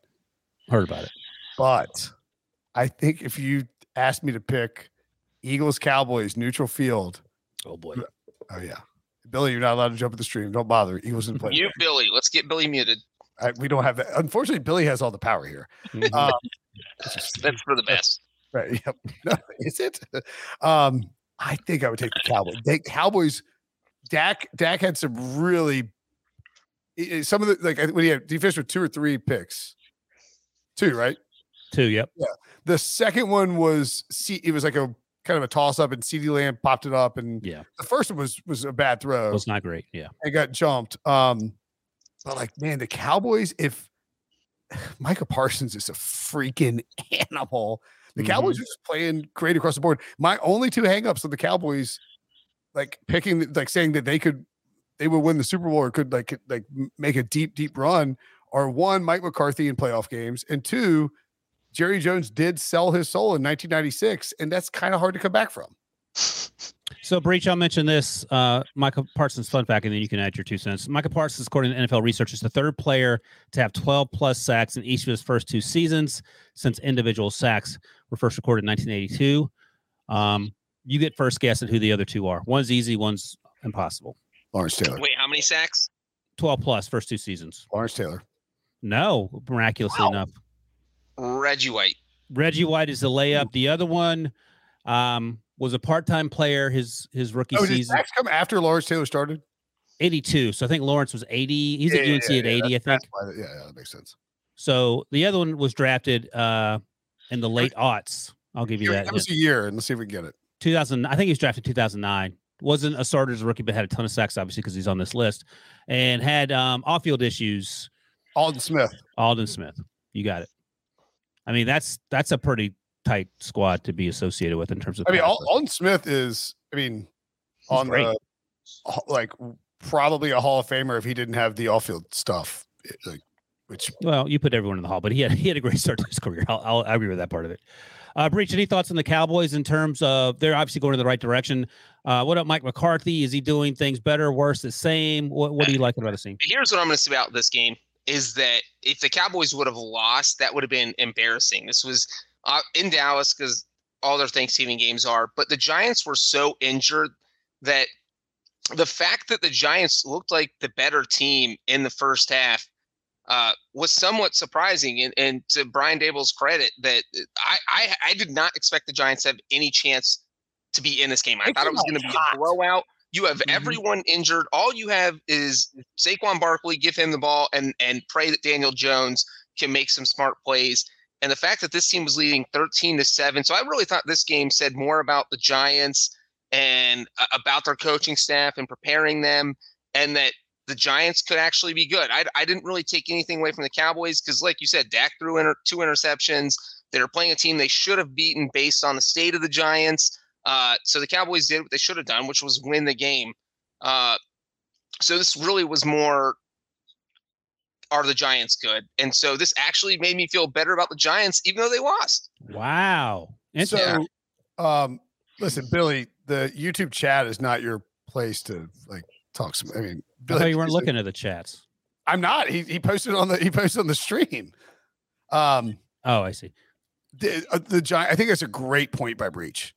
Heard about it. But I think if you asked me to pick Eagles, Cowboys, neutral field. Oh, boy. Oh, yeah. Billy, you're not allowed to jump at the stream. Don't bother. Eagles didn't play. You, Billy. Let's get Billy muted. We don't have that. Unfortunately, Billy has all the power here. That's for the best. Right. Yep. No, is it? I think I would take the Cowboys. Dak had some really – some of the – like when he finished with 2 or 3 picks. 2, right? 2, yep. Yeah. The second one was – it was like a kind of a toss-up, and CeeDee Lamb popped it up. And yeah. The first one was a bad throw. It was not great, yeah. It got jumped. But, like, man, the Cowboys, if – Micah Parsons is a freaking animal. The Cowboys are just playing great across the board. My only 2 hang-ups on the Cowboys – like picking, like saying that they would win the Super Bowl or could like make a deep run are 1, Mike McCarthy in playoff games, and 2, Jerry Jones did sell his soul in 1996, and that's kind of hard to come back from. So, Breach, I'll mention this Micah Parsons fun fact, and then you can add your 2 cents. Micah Parsons, according to NFL research, is the 3rd player to have 12 plus sacks in each of his first 2 seasons since individual sacks were first recorded in 1982. You get first guess at who the other 2 are. One's easy, one's impossible. Lawrence Taylor. Wait, how many sacks? 12 plus, first 2 seasons. Lawrence Taylor. No, miraculously enough. Reggie White. Reggie White is the layup. The other one was a part-time player his rookie season. Did sacks come after Lawrence Taylor started? 82. So I think Lawrence was 80. He's at UNC at 80, I think. Yeah, that makes sense. So the other one was drafted in the late aughts. I'll give you that. That was a year, and let's see if we can get it. 2000, I think he was drafted 2009. Wasn't a starter as a rookie, but had a ton of sacks, obviously, because he's on this list. And had off-field issues. Aldon Smith. You got it. I mean, that's a pretty tight squad to be associated with in terms of. I mean, Aldon Smith is, on great. Probably a Hall of Famer if he didn't have the off-field stuff. Well, you put everyone in the Hall, but he had a great start to his career. I agree with that part of it. Breach, any thoughts on the Cowboys in terms of they're obviously going in the right direction? What up, Mike McCarthy? Is he doing things better, worse, the same? What do you like about the team? Here's what I'm going to say about this game is that if the Cowboys would have lost, that would have been embarrassing. This was in Dallas because all their Thanksgiving games are. But the Giants were so injured that the fact that the Giants looked like the better team in the first half was somewhat surprising, and to Brian Daboll's credit, that I did not expect the Giants to have any chance to be in this game. I thought it was going to be a blowout. You have everyone injured. All you have is Saquon Barkley. Give him the ball and pray that Daniel Jones can make some smart plays. And the fact that this team was leading 13-7, so I really thought this game said more about the Giants and about their coaching staff and preparing them, and that the Giants could actually be good. I didn't really take anything away from the Cowboys because, like you said, Dak threw in 2 interceptions. They were playing a team they should have beaten based on the state of the Giants. So the Cowboys did what they should have done, which was win the game. So this really was more, are the Giants good? And so this actually made me feel better about the Giants, even though they lost. Wow. And so, listen, Billy, the YouTube chat is not your place to, talk some. Billy, I thought you weren't looking at the chats. I'm not. He posted on the stream. Oh, I see. The Giant. I think that's a great point by Breach.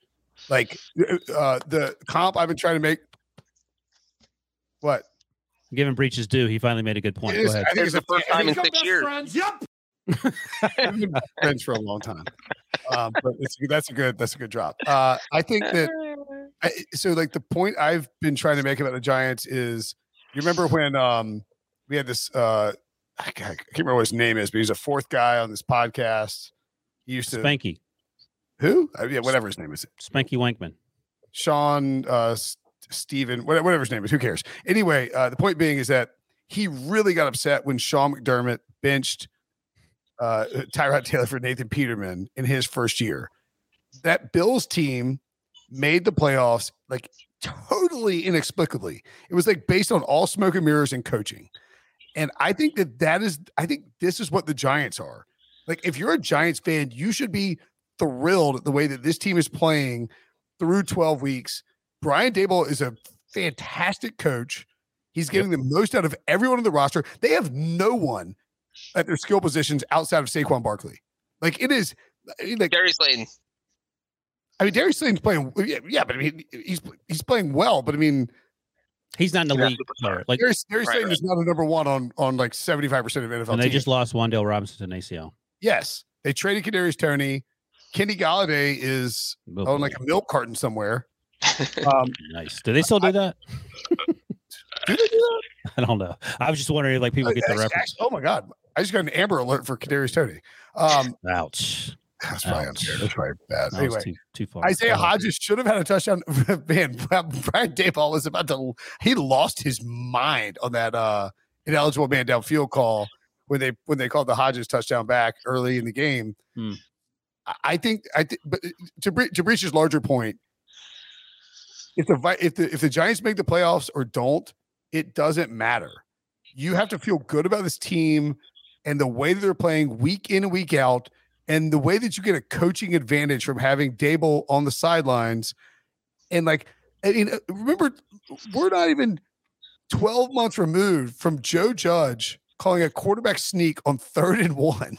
The comp I've been trying to make. What? Given Breach's due, he finally made a good point. Go ahead. I think it's the first time in 6 years. Friends. Yep. I've been friends for a long time. But that's a good drop. I think that. The point I've been trying to make about the Giants is, you remember when we had this, I can't remember what his name is, but he's a 4th guy on this podcast. He used to Spanky. Who? Yeah, whatever his name is. Spanky Wankman. Sean, Steven, whatever his name is. Who cares? Anyway, the point being is that he really got upset when Sean McDermott benched Tyrod Taylor for Nathan Peterman in his first year. That Bills team made the playoffs like totally inexplicably. It was like based on all smoke and mirrors and coaching. And I think I think this is what the Giants are. Like, if you're a Giants fan, you should be thrilled at the way that this team is playing through 12 weeks. Brian Daboll is a fantastic coach. He's getting the most out of everyone on the roster. They have no one at their skill positions outside of Saquon Barkley. Like, it is like Darius Slayton. I mean, Darius Slayton's playing, yeah, but I mean, he's playing well, but I mean, he's not in the league. Like, Darius Slayton is not a number one on like 75% of NFL teams. And they just lost Wan'Dale Robinson to an ACL. Yes, they traded Kadarius Toney. Kenny Galladay is on like a milk carton somewhere. Nice. Do they still do that? Do they do that? I don't know. I was just wondering if like people get the reference. Actually, oh my God! I just got an Amber Alert for Kadarius Toney. Ouch. That's probably unfair. That's probably bad. Anyway, too far. Isaiah Hodges should have had a touchdown. Man, Brian Daboll was about to. He lost his mind on that ineligible man downfield call when they called the Hodges touchdown back early in the game. I think, but to Breach's larger point, if the Giants make the playoffs or don't, it doesn't matter. You have to feel good about this team and the way that they're playing week in and week out. And the way that you get a coaching advantage from having Daboll on the sidelines, and like, I mean, remember, we're not even 12 months removed from Joe Judge calling a quarterback sneak on 3rd and 1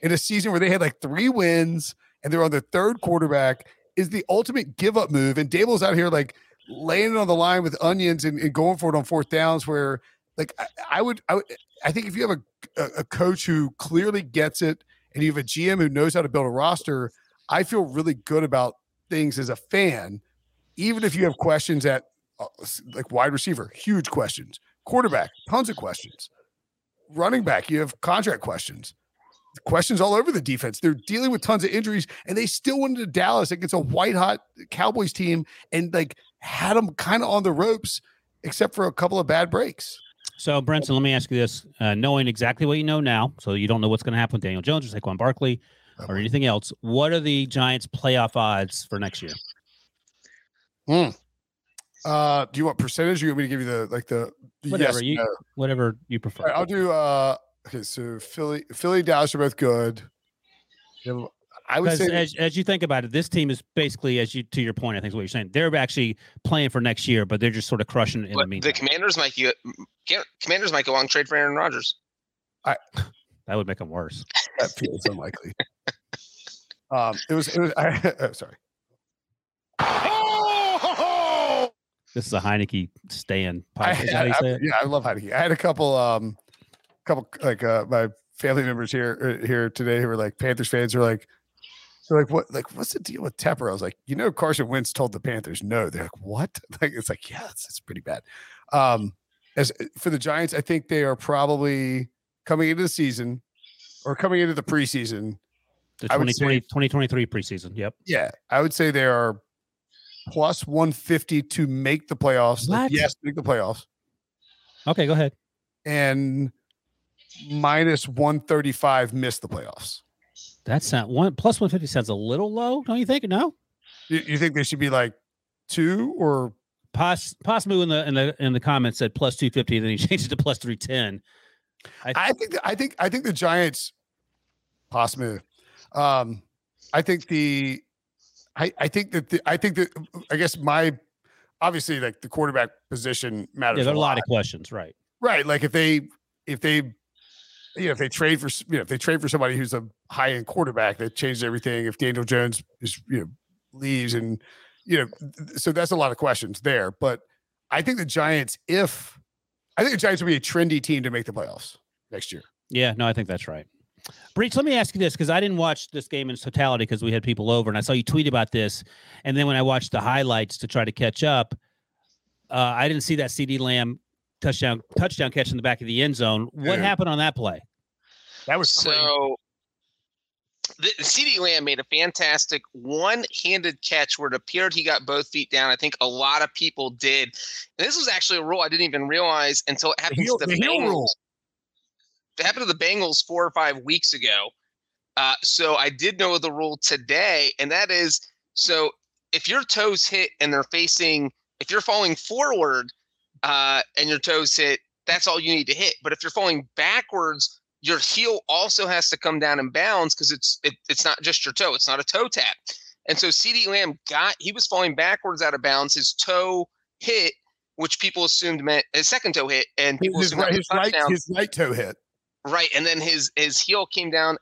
in a season where they had like 3 wins and they're on their 3rd quarterback is the ultimate give up move. And Daboll's out here like laying it on the line with onions and going for it on 4th downs where like, I think if you have a coach who clearly gets it, and you have a GM who knows how to build a roster, I feel really good about things as a fan, even if you have questions at like wide receiver, huge questions, quarterback, tons of questions, running back, you have contract questions all over the defense. They're dealing with tons of injuries, and they still went to Dallas against a white-hot Cowboys team and like had them kind of on the ropes except for a couple of bad breaks. So, Brinson, let me ask you this. Knowing exactly what you know now, so you don't know what's going to happen with Daniel Jones or Saquon Barkley or anything else, what are the Giants' playoff odds for next year? Do you want percentage or you want me to give you the whatever, yes, no? Whatever you prefer. Right, I'll do okay, so Philly, Dallas are both good. I would say as you think about it, this team is basically, to your point, I think is what you're saying. They're actually playing for next year, but they're just sort of crushing it in the meantime. The Commanders might go on trade for Aaron Rodgers. That would make them worse. That feels unlikely. Sorry. Oh! This is a Heineke stand podcast. I love Heineke. I had a couple like my family members here today who were like Panthers fans are like. They're like, what's the deal with Tepper? I was like, you know, Carson Wentz told the Panthers no. They're like, what? Like, it's like, yeah, it's pretty bad. As for the Giants, I think they are probably coming into the season or coming into the preseason. The 2023 preseason. Yep. Yeah. I would say they are plus 150 to make the playoffs. Like, yes, make the playoffs. Okay, go ahead. And minus 135 miss the playoffs. That's not one plus 150 sounds a little low, don't you think? No, you think they should be like 2 or possibly in the comments said plus 250, then he changed it to plus 310. I think the Giants possibly. I guess my obviously like the quarterback position matters. Yeah, there are a lot of questions, right? Right, like if they. You know, if they trade for somebody who's a high-end quarterback, that changes everything. If Daniel Jones is, you know, leaves and, you know, so that's a lot of questions there. But I think the Giants will be a trendy team to make the playoffs next year. Yeah, no, I think that's right. Breach, let me ask you this, because I didn't watch this game in its totality because we had people over, and I saw you tweet about this. And then when I watched the highlights to try to catch up, I didn't see that CeeDee Lamb touchdown catch in the back of the end zone. What happened on that play? That was crazy. So CeeDee Lamb made a fantastic one-handed catch where it appeared he got both feet down. I think a lot of people did. And this was actually a rule I didn't even realize until it happened to the Bengals. It happened to the Bengals 4 or 5 weeks ago. So I did know the rule today, and that is, so if your toes hit and they're facing, if you're falling forward and your toes hit, that's all you need to hit. But if you're falling backwards, your heel also has to come down and bounds because it's not just your toe. It's not a toe tap. And so CeeDee Lamb he was falling backwards out of bounds. His toe hit, which people assumed meant his second toe hit, and people his right toe hit. Right, and then his heel came down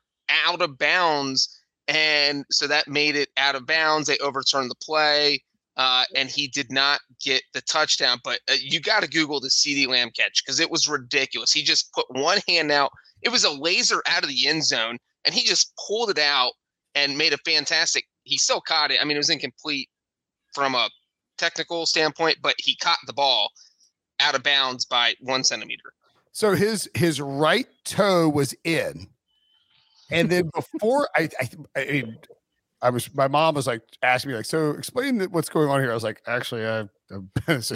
out of bounds, and so that made it out of bounds. They overturned the play, and he did not get the touchdown. But you got to Google the CeeDee Lamb catch because it was ridiculous. He just put one hand out. It was a laser out of the end zone, and he just pulled it out and made a fantastic – he still caught it. I mean, it was incomplete from a technical standpoint, but he caught the ball out of bounds by 1 centimeter. So his right toe was in. And then before I was, my mom was like asking me like, so explain what's going on here. I was like, actually, this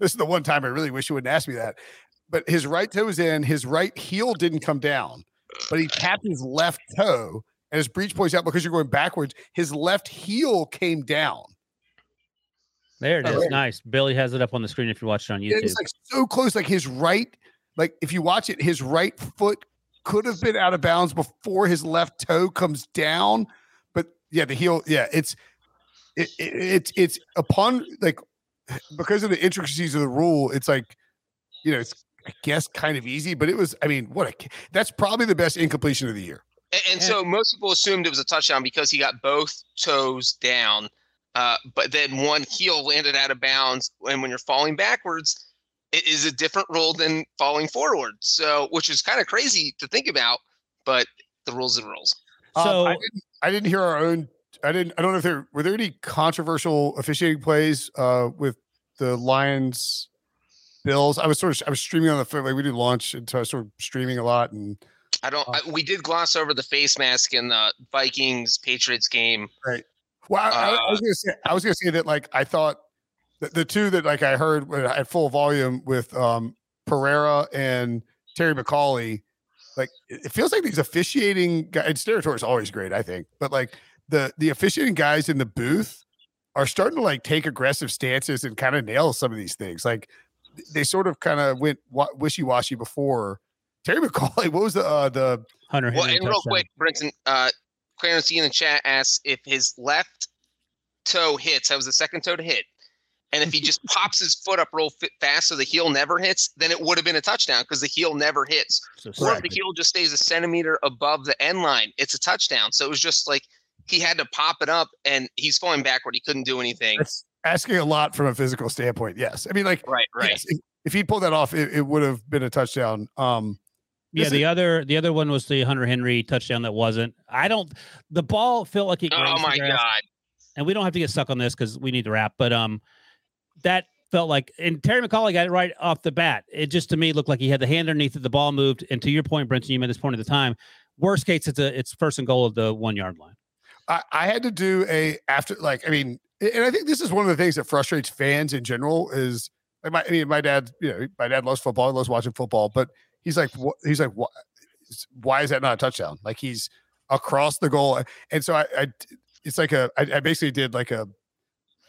is the one time I really wish you wouldn't ask me that. But his right toe was in. His right heel didn't come down, but he tapped his left toe. And as Breach points out, because you're going backwards, his left heel came down. There it is. Right. Nice. Billy has it up on the screen if you watch it on YouTube. It's like so close. Like his right, like if you watch it, his right foot could have been out of bounds before his left toe comes down. But yeah, the heel. Yeah, it's upon, like, because of the intricacies of the rule. It's like, you know, it's, I guess, kind of easy, but it was, I mean, that's probably the best incompletion of the year. And so most people assumed it was a touchdown because he got both toes down, but then one heel landed out of bounds. And when you're falling backwards, it is a different rule than falling forward. So, which is kind of crazy to think about, but the rules are rules. So I didn't hear our own. I don't know if were there any controversial officiating plays with the Lions Bills. I was streaming on the phone. Like we did launch, and so I was sort of streaming a lot. And we did gloss over the face mask in the Vikings Patriots game. Right. Well, I was going to say that, like, I thought the two that, like, I heard at full volume with Pereira and Terry McCauley, like, it feels like these officiating guys, and Steratore is always great, I think, but like the officiating guys in the booth are starting to like take aggressive stances and kind of nail some of these things. Like, they sort of kind of went wishy-washy before. Terry McCauley, what was the Hunter Henry? Well, and real quick, Brinson, Clarence in the chat asks if his left toe hits. That was the second toe to hit. And if he just pops his foot up real fast so the heel never hits, then it would have been a touchdown because the heel never hits. So or if the heel just stays a centimeter above the end line, it's a touchdown. So it was just like he had to pop it up, and he's falling backward. He couldn't do anything. That's asking a lot from a physical standpoint. Yes. I mean, like, right. Yes, if he pulled that off, it would have been a touchdown. Yeah. The other one was the Hunter Henry touchdown. That wasn't, the ball felt like it. Oh my God. And we don't have to get stuck on this because we need to wrap, but, that felt like, and Terry McCauley got it right off the bat. It just, to me, looked like he had the hand underneath it. The ball moved. And to your point, Brinson, you made this point at the time, worst case, it's first and goal of the 1 yard line. I had to do and I think this is one of the things that frustrates fans in general is like my dad loves football. He loves watching football, but he's like, why is that not a touchdown? Like he's across the goal. And so I basically did like a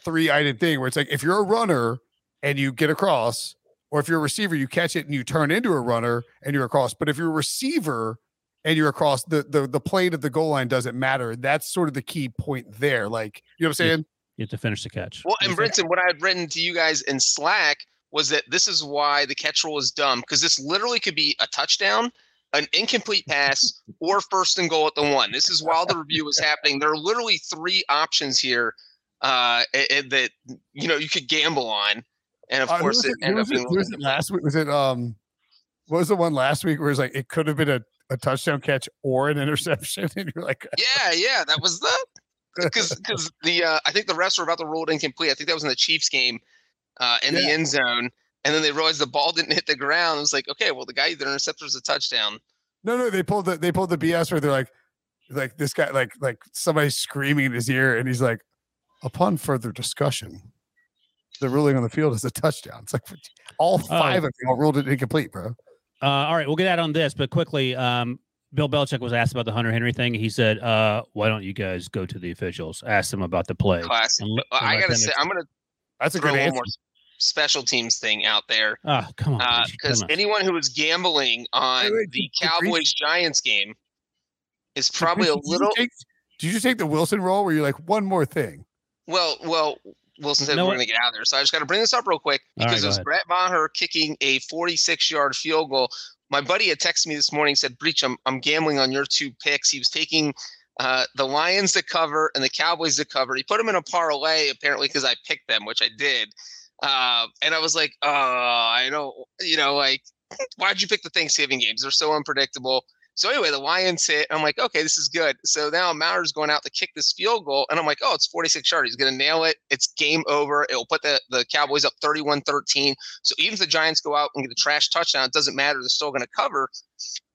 3-item thing where it's like, if you're a runner and you get across, or if you're a receiver, you catch it and you turn into a runner and you're across. But if you're a receiver and you're across, the plane of the goal line doesn't matter. That's sort of the key point there. Like, you know what I'm saying? Yeah. You have to finish the catch. Well, and Brinson, what I had written to you guys in Slack was that this is why the catch rule is dumb, because this literally could be a touchdown, an incomplete pass, or first and goal at the one. This is while the review was happening. There are literally 3 options here that, you know, you could gamble on. And, of course, it ended up being last week. Was it what was the one last week where it was like it could have been a touchdown catch or an interception? And you're like – Yeah, that was the – because I think the refs were about to rule it incomplete. I think that was in the Chiefs game in the end zone. And then they realized the ball didn't hit the ground. It was like, okay, well, the guy either intercepted or a touchdown. No, they pulled the BS where they're like, like this guy, like somebody screaming in his ear, and he's like, upon further discussion, the ruling on the field is a touchdown. It's like all five of y'all ruled it incomplete, bro. All right, we'll get out on this, but quickly, Bill Belichick was asked about the Hunter Henry thing. He said, why don't you guys go to the officials? Ask them about the play. Classic. I got to say, I'm going to throw one more special teams thing out there. Oh, come on. Because anyone who was gambling on the Cowboys-Giants game is probably a little... Did you just take the Wilson role where you're like, one more thing? Well, Wilson said we're going to get out of there. So I just got to bring this up real quick because it was Brett Maher kicking a 46-yard field goal. My buddy had texted me this morning, said, Breach, I'm gambling on your two picks. He was taking the Lions to cover and the Cowboys to cover. He put them in a parlay, apparently, because I picked them, which I did. And I was like, I don't, why'd you pick the Thanksgiving games? They're so unpredictable. So anyway, the Lions hit. I'm like, okay, this is good. So now Maurer's going out to kick this field goal. And I'm like, it's 46-yard. He's going to nail it. It's game over. It will put the Cowboys up 31-13. So even if the Giants go out and get a trash touchdown, it doesn't matter. They're still going to cover.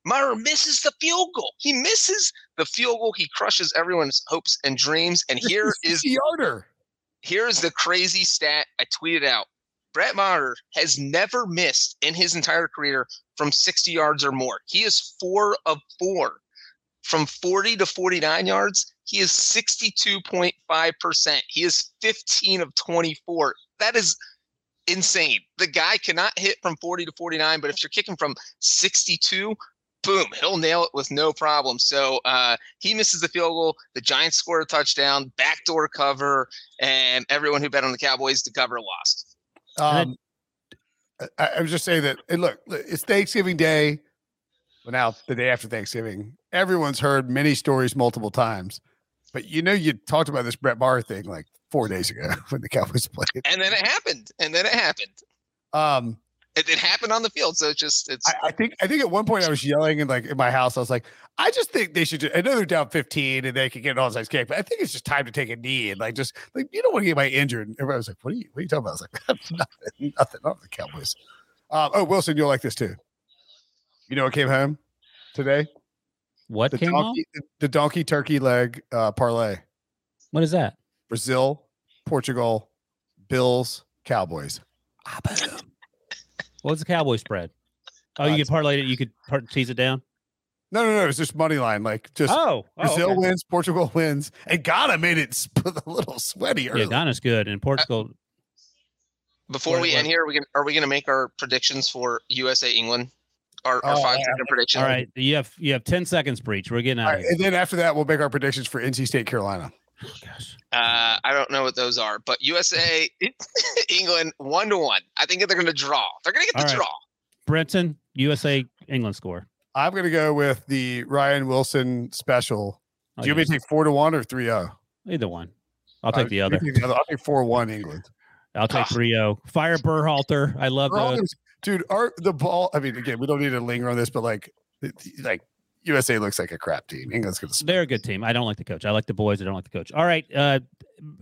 Maurer misses the field goal. He misses the field goal. He crushes everyone's hopes and dreams. And here is the order. Here's the crazy stat I tweeted out. Brett Maher has never missed in his entire career from 60 yards or more. He is 4 of 4 from 40 to 49 yards. He is 62.5%. He is 15 of 24. That is insane. The guy cannot hit from 40 to 49, but if you're kicking from 62, boom, he'll nail it with no problem. So he misses the field goal. The Giants scored a touchdown, backdoor cover, and everyone who bet on the Cowboys to cover lost. I was just saying that, and look, it's Thanksgiving Day. Well, now the day after Thanksgiving, everyone's heard many stories multiple times. But you talked about this Brett Maher thing like 4 days ago when the Cowboys played, and then it happened, It happened on the field, so it's just it's. I think at one point I was yelling and like in my house, I was like, I just think they should. I know they're down 15 and they could get an onside kick, but I think it's just time to take a knee and like you don't want to get anybody injured. And everybody was like, What are you talking about? I was like, nothing on the Cowboys. Wilson, you'll like this too. You know what came home today? What came home? The donkey turkey leg parlay. What is that? Brazil, Portugal, Bills, Cowboys. What's the Cowboy spread? Oh, you could parlay it. You could tease it down. No. It's just money line. Like just Brazil wins, Portugal wins, and Ghana made it a little sweaty early. Yeah, Ghana's good, and Portugal. Before we end here, are we going to make our predictions for USA England? Our 5-second prediction. All right, you have 10 seconds, Breach. We're getting out. Right, and then after that, we'll make our predictions for NC State, Carolina. Oh, gosh. I don't know what those are, but USA, England, 1-1. I think they're going to draw. They're going to get the draw. Brinson, USA, England score. I'm going to go with the Ryan Wilson special. Do you want me to take 4-1 or 3-0? Either one. I'll take the other. I'll take 4-1 England. I'll take 3-0. Fire Berhalter. I love those. Dude, the ball. I mean, again, we don't need to linger on this, but like. USA looks like a crap team. England's going to They're a good team. I don't like the coach. I like the boys. I don't like the coach. All right.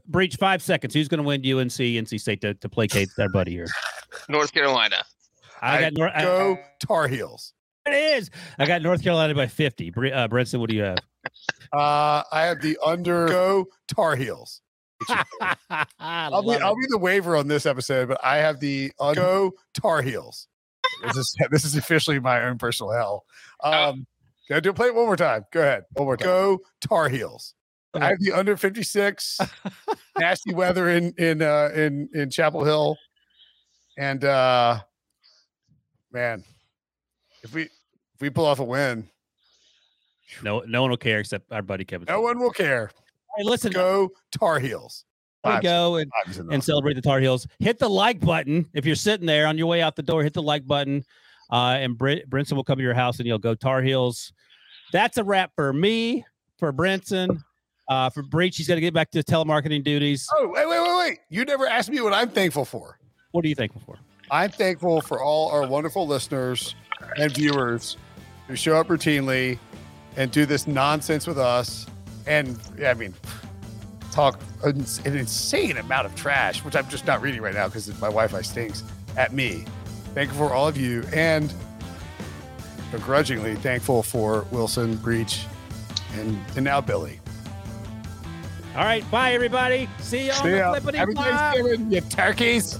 Breach, 5 seconds. Who's going to win NC State to placate their buddy here? North Carolina. Go Tar Heels. It is. I got North Carolina by 50. Brinson, what do you have? I have the under. Go Tar Heels. I'll be the waiver on this episode, but I have the under. Go Tar Heels. This is officially my own personal hell. Can I do play it one more time? Go ahead. One more time. Go Tar Heels. Okay. I have the under 56. Nasty weather in Chapel Hill. And man, if we pull off a win. No one will care except our buddy Kevin. No one will care. Hey, listen. Go Tar Heels. Go and celebrate the Tar Heels. Hit the like button. If you're sitting there on your way out the door, hit the like button. And Brinson will come to your house and you'll go Tar Heels. That's a wrap for me, for Brinson, for Breach. He's got to get back to telemarketing duties. Oh, wait. You never asked me what I'm thankful for. What are you thankful for? I'm thankful for all our wonderful listeners and viewers who show up routinely and do this nonsense with us. And I mean, talk an insane amount of trash, which I'm just not reading right now because my Wi-Fi stinks at me. Thankful for all of you, and begrudgingly thankful for Wilson, Breach, and now Billy. All right, bye everybody. See you on the flippity Happy Thanksgiving, you turkeys.